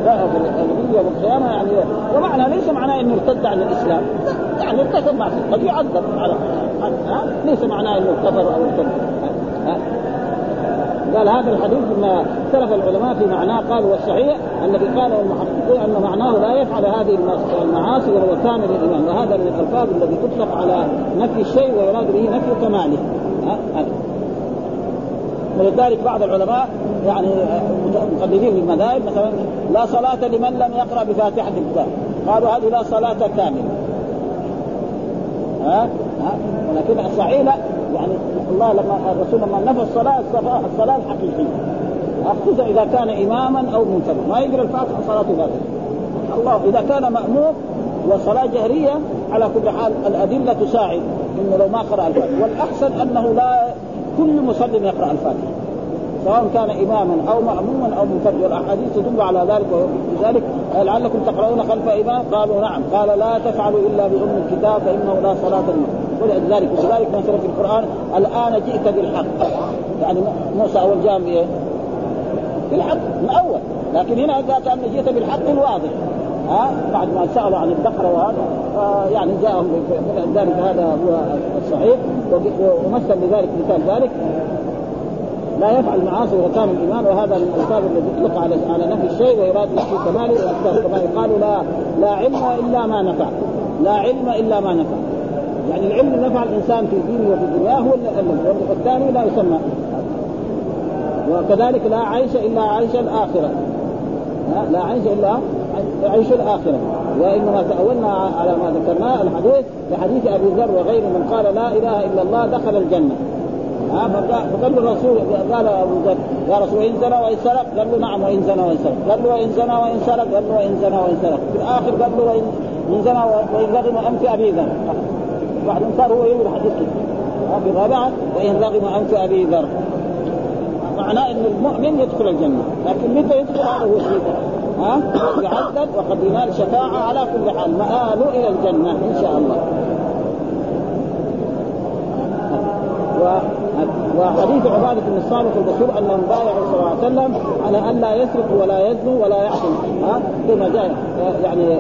الغلبية والخيانة يعني ومعنى ليس معناه إنه ارتد عن الإسلام يعني ارتكب معصية قد يعذب على ليس معناه إنه كفر أو ارتد. قال هذا الحديث ما اختلف العلماء في معناه. قالوا والصحيح الذي قاله المحققون أن معناه لا يفعل هذه المعاصي وهو كامل الإيمان. وهذا من الألفاظ الذي تطلق على نفي الشيء ويراد به نفي كماله. ولذلك بعض العلماء يعني مقلدين للمذاهب مثلا لا صلاة لمن لم يقرأ بفاتحة الكتاب قالوا هذه لا صلاة كاملة. ولكن الصحيح يعني الله لما الرسول لما نفى الصلاة الحقيقية خصوصا إذا كان إماما أو منتبه ما يقرأ الفاتحة صلاة باطلة. الله إذا كان مأمور وصلاة جهرية على كل حال الأدلة تساعد إنه لو ما قرأ الفاتحة. والأحسن أنه لا كل مسلم يقرأ الفاتحة سواء كان إماما أو مأموما أو منفردا. الأحاديث تدل على ذلك. لذلك لعلكم تقرؤون خلف إمام قالوا نعم قال لا تفعلوا إلا بأم الكتاب فإنه لا صلاة لمن. ولذلك مثلا في القرآن الآن جئت بالحق يعني موسى أول جاء بالحق من أول. لكن هنا جاءت أن جئت بالحق الواضح بعد ما سألوا عن البقرة وهذا يعني جاءهم ذلك. هذا هو الصحيح. ومثل لذلك مثال ذلك لا يفعل معاصي وكان الإيمان. وهذا من الألفاظ الذي يطلق على نفي الشيء ويراد به كماله. والأكثر كما قالوا لا علم إلا ما نفع. لا علم إلا ما نفع يعني العلم اللي نفع الإنسان في دينه وفي دنياه هو والثاني لا يسمى. وكذلك لا عيش إلا عيش الآخرة. لا عيش إلا عيش الآخرة. وإنما تأولنا على ما ذكرناه الحديث لحديث أبي ذر وغيره من قال لا إله إلا الله دخل الجنة. فقال الرسول قال أبو ذر يا رسول إن زنى وإن سرق قال له نعم وإن زنى وإن سرق قال له وإن زنى وإن سرق قال له وإن زنى وإن سرق في الآخر قال له وإن زنى وإن رغم أنف أبي ذر. بعد صار هو يقول الحديث في الرابعة وإن رغم أنف أبي ذر معناه أن المؤمن يدخل الجنة. لكن متى يدخل هذا هو يعدد وقد ينال شفاعة على كل حال مآله إلى الجنة إن شاء الله. وحديث عبادة بن الصامت البصري أنه بايع صلى الله عليه وسلم على أن لا يسرق ولا يزني ولا يحسن. ثم جاء يعني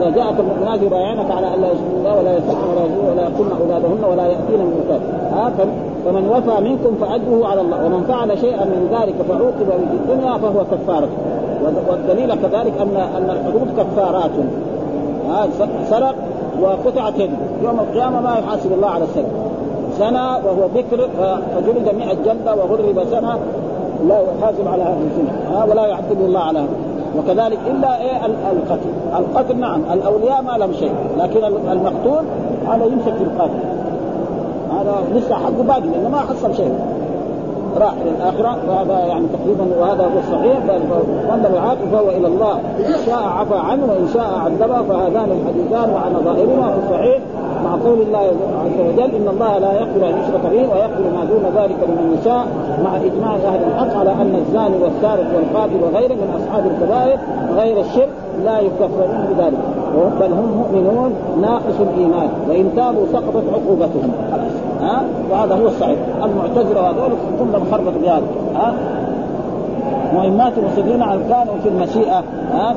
إذا جاءت المؤمنات يبايعنك على أن لا يشركن ولا يسرقن ولا يزنين ولا يقتلن أولادهن ولا يأتين المنكر. فمن وفى منكم فأجره على الله ومن فعل شيئا من ذلك فعوقب به في الدنيا فهو كفارة. والدليل كذلك أن الحدود كفارات. سرق وقطع يد يوم القيامة ما يحاسب الله على السرق سنة وهو بكر فجلد 100 جلدة وغرب سنة لا يحاسب على هذه السنة ولا يعذب الله على هذا. وكذلك إلا القتل. القتل نعم الأولياء ما لم شيء لكن المقتول هذا يمسك في القتل هذا لسه حقه باقي لأنه ما حصل شيء. راح للآخرة، وهذا يعني تقريبا وهذا هو الصحيح. فمن لم يعاقب فهو إلى الله، إن شاء عفا عنه وإن شاء عذبه. فهذان الحديثان وعن ظاهرهما في الصحيح مع قول الله عز وجل إن الله لا يغفر أن يشرك به ويغفر ما دون ذلك لمن يشاء، مع إجماع أهل الحق على أن الزاني والسارق والقاتل وغيره من أصحاب الكبائر غير الشرك لا يكفرون بذلك، بل هم مؤمنون ناقص الإيمان، وإن تابوا سقطت عقوبتهم. وهذا هو الصحيح. المعتزلة وهذول كلهم خربطوا بهذا. مهمات المسلمين عن كانوا في المشيئة،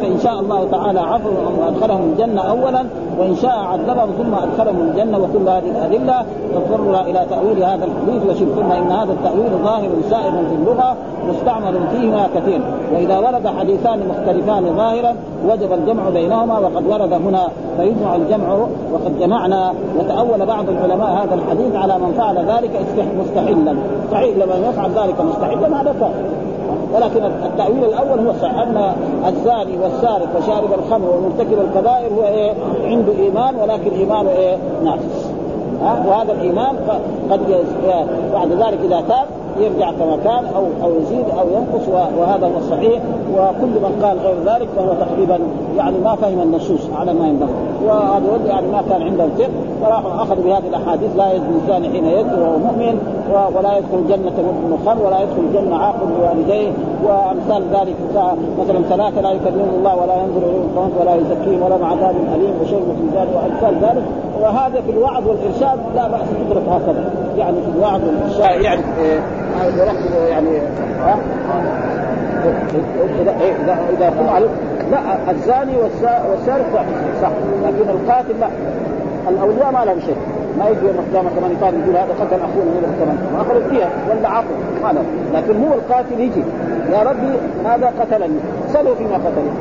فإن شاء الله تعالى عفوا وأدخلهم الجنة أولا، وإن شاء عذبهم ثم أدخلهم الجنة. وكل هذه الأدلة تضطرنا إلى تأويل هذا الحديث، وشبهنا إن هذا التأويل ظاهر سائر في اللغة مستعمل فيها كثير، وإذا ورد حديثان مختلفان ظاهرا وجب الجمع بينهما، وقد ورد هنا فيجمع الجمع. وقد جمعنا. وتأول بعض العلماء هذا الحديث على من فعل ذلك مستحلا، صحيح لمن يفعل ذلك مستحلا هذا فعل، ولكن التأويل الأول هو صحيح، أن الزاني والسارق وشارب الخمر ومرتكب الكبائر هو عنده إيمان، ولكن إيمانه ناقص. وهذا الإيمان قد بعد ذلك إذا تاب يرجع كما كان أو يزيد أو ينقص، وهذا هو الصحيح. وكل من قال غير ذلك فهو تقريبا يعني ما فهم النصوص على ما ينبغي، وهذا يعني ما كان عنده فقه، وراحوا أخذوا بهذه الأحاديث: لا يزني الزاني حين يزني وهو مؤمن، ولا يدخل الجنة مؤمن خمر، ولا يدخل الجنة عاقل بوالديه، وأمثال ذلك. مثلا ثلاثة: لا يكلمهم الله، ولا ينظر إليهم، ولا يزكيهم، ولا عذاب أليم، وشيء من ذلك وأمثال ذلك. وهذا في الوعظ والإرشاد لا بأس تضرب هكذا، يعني في الوعظ والإرشاد يعني إذا كنت عليك لا الزاني والسارق صح، لكن القاتل لا. الأولياء ما لهم شيء، ما يجي المحكمة كمان يطالب يقول هذا قتل أخوه من المحكمة وأخرج فيها ولا عفو هذا، لكن هو القاتل يجي يا ربي هذا قتلني، سألوا فيما قتلني،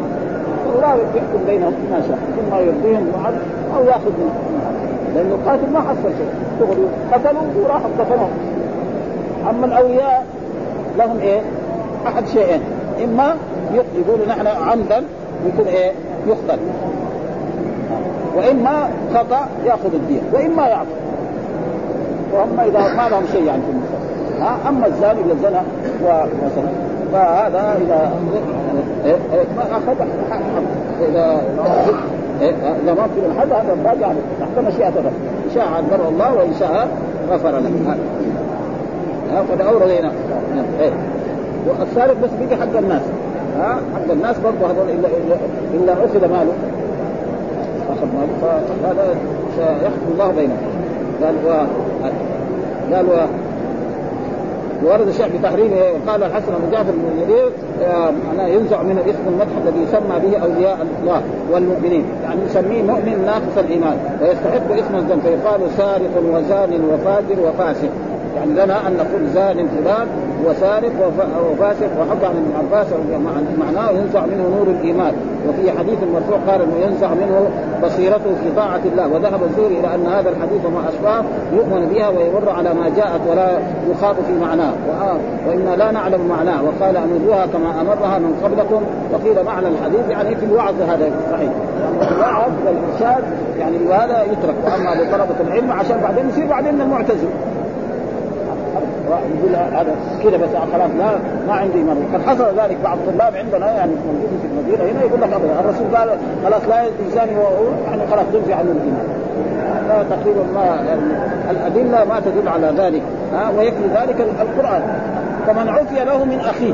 الله يحكم بينهم ما شاء ثم يرضيهم بعض أو يأخذ منهم، لأن القاتل ما حصل شيء، تغلوا قتلوا وراحوا دفنهم. أما الأولياء لهم أحد شيئين: إما يقولوا نحن عمدا يكون يقتل، وإما خطأ يأخذ الدين، وإما يعفو، وهم إذا ما لهم شيء يعني في المسألة. أما الزاني للزنا ومثلا فهذا إذا ما أخذ إذا ما في الحد هذا راجع تحت مشيئة الله، إن شاء عذبه الله وإن شاء غفر له. قد أوردينا والسارق بس بيجي حق الناس، حق الناس برضه هذول إلا أخذ ماله أخذ ماله، فهذا سيحكم الله بينهم. قال وورد الشيخ بتحريمه. قال الحسن بن جعفر بن يزيد: أنا ينزع من الاسم المدح الذي يسمى به أولياء الله والمؤمنين، يعني يسميه مؤمن ناقص الإيمان، ويستحق اسم الذنب، فيقال سارق وزان وفاجر وفاسق. يعني لنا أن نقول زان فلان وسارق وفاسق. وحق عن ابن عباس معناه ينزع منه نور الإيمان، وفي حديث مرفوع قال إنه ينزع منه بصيرته في طاعة الله. وذهب الزهري إلى أن هذا الحديث وما أشباه يؤمن بها ويمر على ما جاءت ولا يخاط في معناه، وإنا لا نعلم معناه، وقال أمروها كما أمرها من قبلكم. وقيل معنى الحديث يعني في الوعظ، هذا صحيح، الوعظ والإرشاد يعني وهذا يترك. أما لطلبة العلم عشان بعدين يصير بعدين المعتزل يقول هذا كده بس خلاص لا ما عندي إيمان. قد حصل ذلك بعض الطلاب عندنا يعني موجودين في المدينة هنا، يقول لك أبدا الرسول قال خلاص لا يزاني يعني خلاص تنزع عنه الإيمان، لا تقريبا ما يعني الأدلة ما تدل على ذلك. ويكفي ذلك القرآن: فمن عفي له من أخيه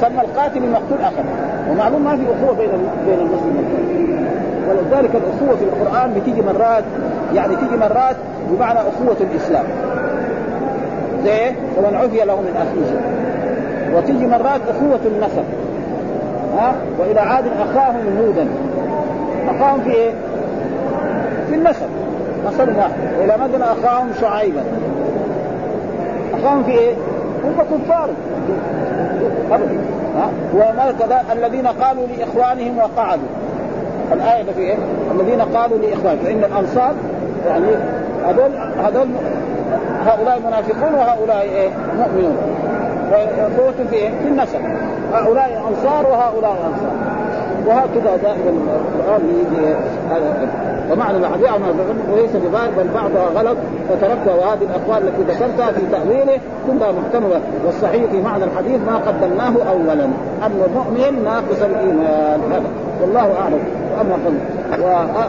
سمى القاتل مقتول أخر، ومعلوم ما في أخوة بين المسلمين، ولذلك الأخوة في القرآن تيجي مرات بمعنى أخوة الإسلام زي ومن عفي له من أخيه، وتيجي مرات أخوة النسب. وإلى عاد أخاهم هودا، أخاهم في في النسب نصرنا، وإلى مدن أخاهم شعيبا، أخاهم في هم كفار أبدا. وما الذين قالوا لإخوانهم وقعدوا، الآية في الذين قالوا لإخوانهم، فإن الأنصار يعني هذول هؤلاء منافقون وهؤلاء مؤمنون، وقوة في النسب، هؤلاء أنصار وهؤلاء أنصار. وهكذا دائما القرآن يجي ومعنى بعض وليس ببال بل بعضها غلط فتركها. وهذه الأقوال التي ذكرتها في تأويله كلها محتملة، والصحيح في معنى الحديث ما قدمناه أولا أن المؤمن ناقص الإيمان هذا والله أعلم.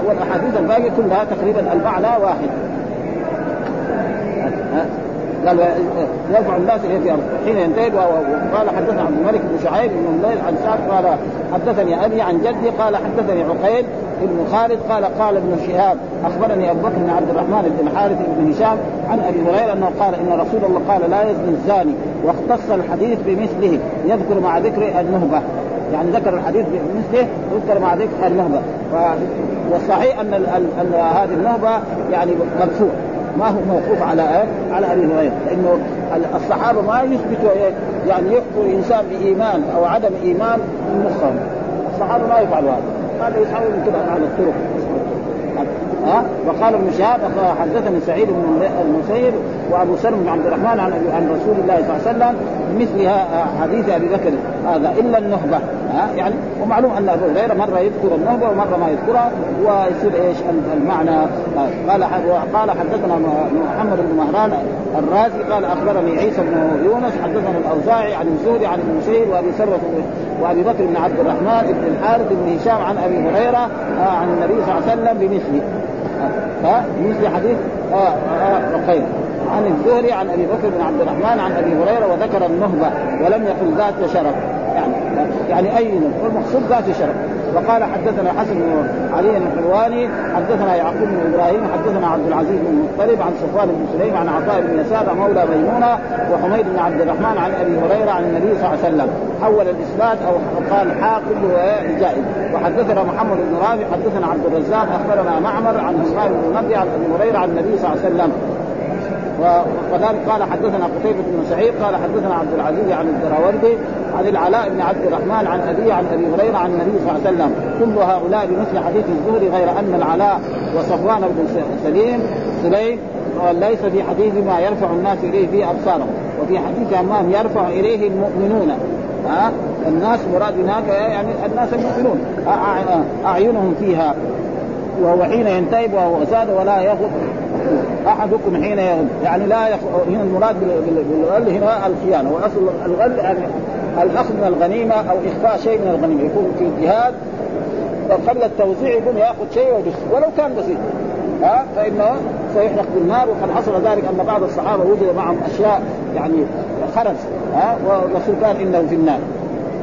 والأحاديث الباقية كلها تقريبا المعنى واحد. قال يرفع الناس في أرض حين ينتهي. وقال حدثنا عبد الملك بن شعيب بن الليل عن سعد قال حدثني أبي عن جدي قال حدثني عقيل بن خالد قال قال ابن شهاب أخبرني أبو بكر بن عبد الرحمن بن الحارث بن هشام عن أبي هريرة أنه قال إن رسول الله قال لا يزني الزاني، واختص الحديث بمثله يذكر مع ذكر النهبة، يعني ذكر الحديث بمثله يذكر مع ذكر النهبة. والصحيح أن هذه النهبة يعني مرفوع ما هو موقوف على على أبي هريرة، لأنه الصحابة ما يثبتوا يعني يقتل إنسان بإيمان أو عدم إيمان من مخهم، الصحابة ما يفعلوا هذا يحاولون كده على الطرق. وقال ابن شهاب حدثني سعيد بن المسيب وابو سلم بن عبد الرحمن عن رسول الله صلى الله عليه وسلم مثلها حديث ابي بكر هذا الا النهبه. يعني ومعلوم ان ابو هريره مره يذكر النهبه ومره ما يذكرها ويصير ايش المعنى. قال حدثنا محمد بن مهران الرازي قال اخبرني عيسى بن يونس حدثنا الاوزاعي عن الزهري عن المسيب وابي سلمة وابي بكر بن عبد الرحمن بن الحارث بن هشام عن ابي هريره عن النبي صلى الله عليه وسلم بمثله مثل حديث رقيم عن الزهري عن أبي بكر بن عبد الرحمن عن أبي هريرة وذكر النهبة ولم يقل ذات شرف، يعني أي نهبة والمقصود ذات شرف. وقال حدثنا حسن بن علي الحلواني حدثنا يعقوب بن إبراهيم حدثنا عبد العزيز بن المطلب عن صفوان بن سليم عن عطاء بن يسار مولى ميمونة وحميد بن عبد الرحمن عن أبي هريرة عن النبي صلى الله عليه وسلم حول الإسناد أو قال حاقد وجائز. وحدثنا محمد بن رافع حدثنا عبد الرزاق أخبرنا معمر عن إسماعيل بن نبي عن أبي هريرة عن النبي صلى الله عليه وسلم. وكذلك قال حدثنا قتيبة بن سعيد قال حدثنا عبد العزيز عن الدراوردي عن العلاء بن عبد الرحمن عن أبيه عن أبي هريرة عن النبي صلى الله عليه وسلم. كل هؤلاء بمثل حديث الزهري غير أن العلاء وصفوان بن سليم ليس في حديث ما يرفع الناس إليه في أبصارهم، وفي حديث عمام يرفع إليه المؤمنون الناس مراد هناك يعني الناس المؤمنون أعينهم فيها. وهو حين ينتهب وهو زاد ولا يغض أحدكم حين يغض، يعني لا هنا المراد بالغل هنا الخيانة، وأصل الغل يعني الأخذ من الغنيمة أو إخفاء شيء من الغنيمة، يكون في الجهاد قبل التوزيع يكون يأخذ شيء ويدس ولو كان بسيط فإنه سيحرق بالنار. وقد حصل ذلك أن بعض الصحابة وجد معهم أشياء يعني خرز والرسول قال إنه في النار،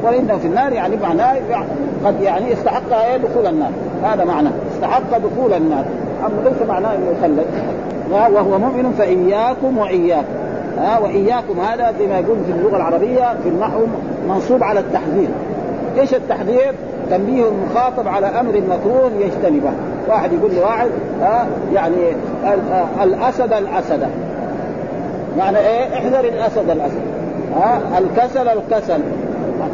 وإنه في النار يعني معناه قد يعني استحق دخول النار، هذا معناه استحق دخول النار، أما ليس معناه أنه يخلد. وهو مؤمن فإياكم وإياكم وإياكم هذا كما يقول في اللغة العربية في النحو منصوب على التحذير. إيش التحذير؟ تنبيه المخاطب على أمر مكروه يجتنبه. واحد يقول لواحد يعني الأسد معنى إيه؟ احذر الأسد الكسل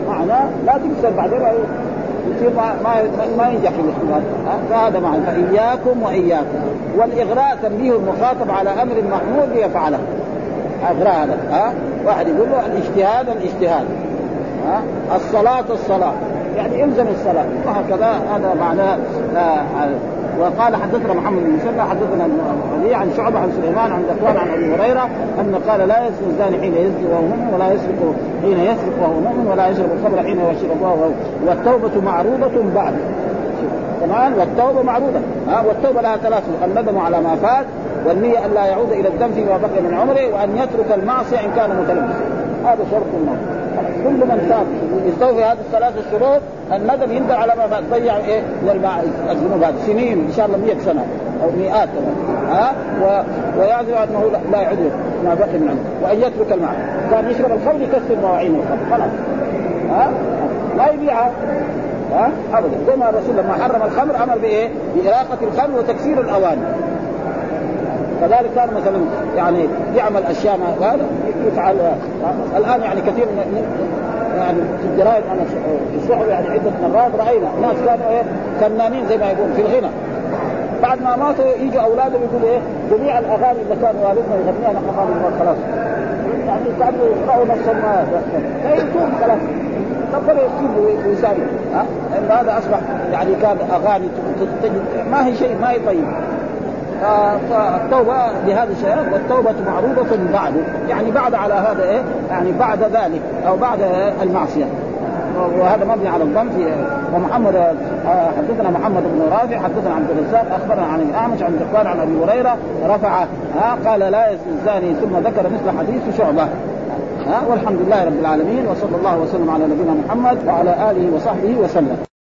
معنى لا تكسل بعدين ما ينجح في الاختلاف، فهذا معنى فإياكم وإياكم. والإغراء تنبيه المخاطب على أمر محمود ليفعله، إغراء هذا واحد يقول له الاجتهاد الصلاة يعني إلزم الصلاة، وهكذا هذا معناه. وقال حدثنا محمد بن مسلم حدثنا علي عن شعبة عن سليمان عن ذكوان عن أبي هريرة أن قال لا يزني الزاني حين يزني وهو مؤمن ولا يسرق حين يسرق وهو مؤمن ولا يشرب الخمر حين يشرب وهو مؤمن والتوبة معروضة بعد تمام. والتوبة معروضة والتوبة لها ثلاث: الندم على ما فات، والنية أن لا يعود إلى الذنب فيما بقي من عمره، وأن يترك المعصية إن كان متلبسا. هذا شرط النار. كل من تاب يستوفي هذه الثلاث الشروط الندم يندم على ما ضيع ايه الذنوب هذه سنين ان شاء الله 100 سنه او مئات ويعذر انه لا يعذر ما بقي من عنده، وان يترك المعصيه كان يشرب الخمر يكسر مواعين الخمر خلاص لا يبيعها ابدا، زي ما الرسول لما حرم الخمر امر بايه؟ باراقه الخمر وتكسير الاواني. فذلك كان مثلا يعني يعمل اشياء ما قال يفعل الان يعني كثير من يعني في الجرائد انا في الصحراء يعني عده مرات راينا ناس كانوا ايه فنانين زي ما يقولون في الغنى، بعد ما ماتوا يجوا اولادهم يقولوا ايه جميع الاغاني اللي كان والدنا يغنيها نحن خلاص يعني تعالوا يقرأوا نفس الماء فيكون خلاص. طب فلا يصيب ويساوي لأن هذا أصبح يعني كان أغاني ما هي شيء ما هي طيب. فالتوبة بهذا الشيء والتوبة معروضة بعد يعني بعد على هذا إيه يعني بعد ذلك أو بعد المعصية. وهذا مبني على الضم في ومحمد حدثنا محمد بن رافع حدثنا عن الرزاق أخبرنا عن الأعمش عن الزقار عن أبي هريرة رفعه قال لا يزني الزاني ثم ذكر مثل حديث شعبة. والحمد لله رب العالمين وصلى الله وسلم على نبينا محمد وعلى آله وصحبه وسلم.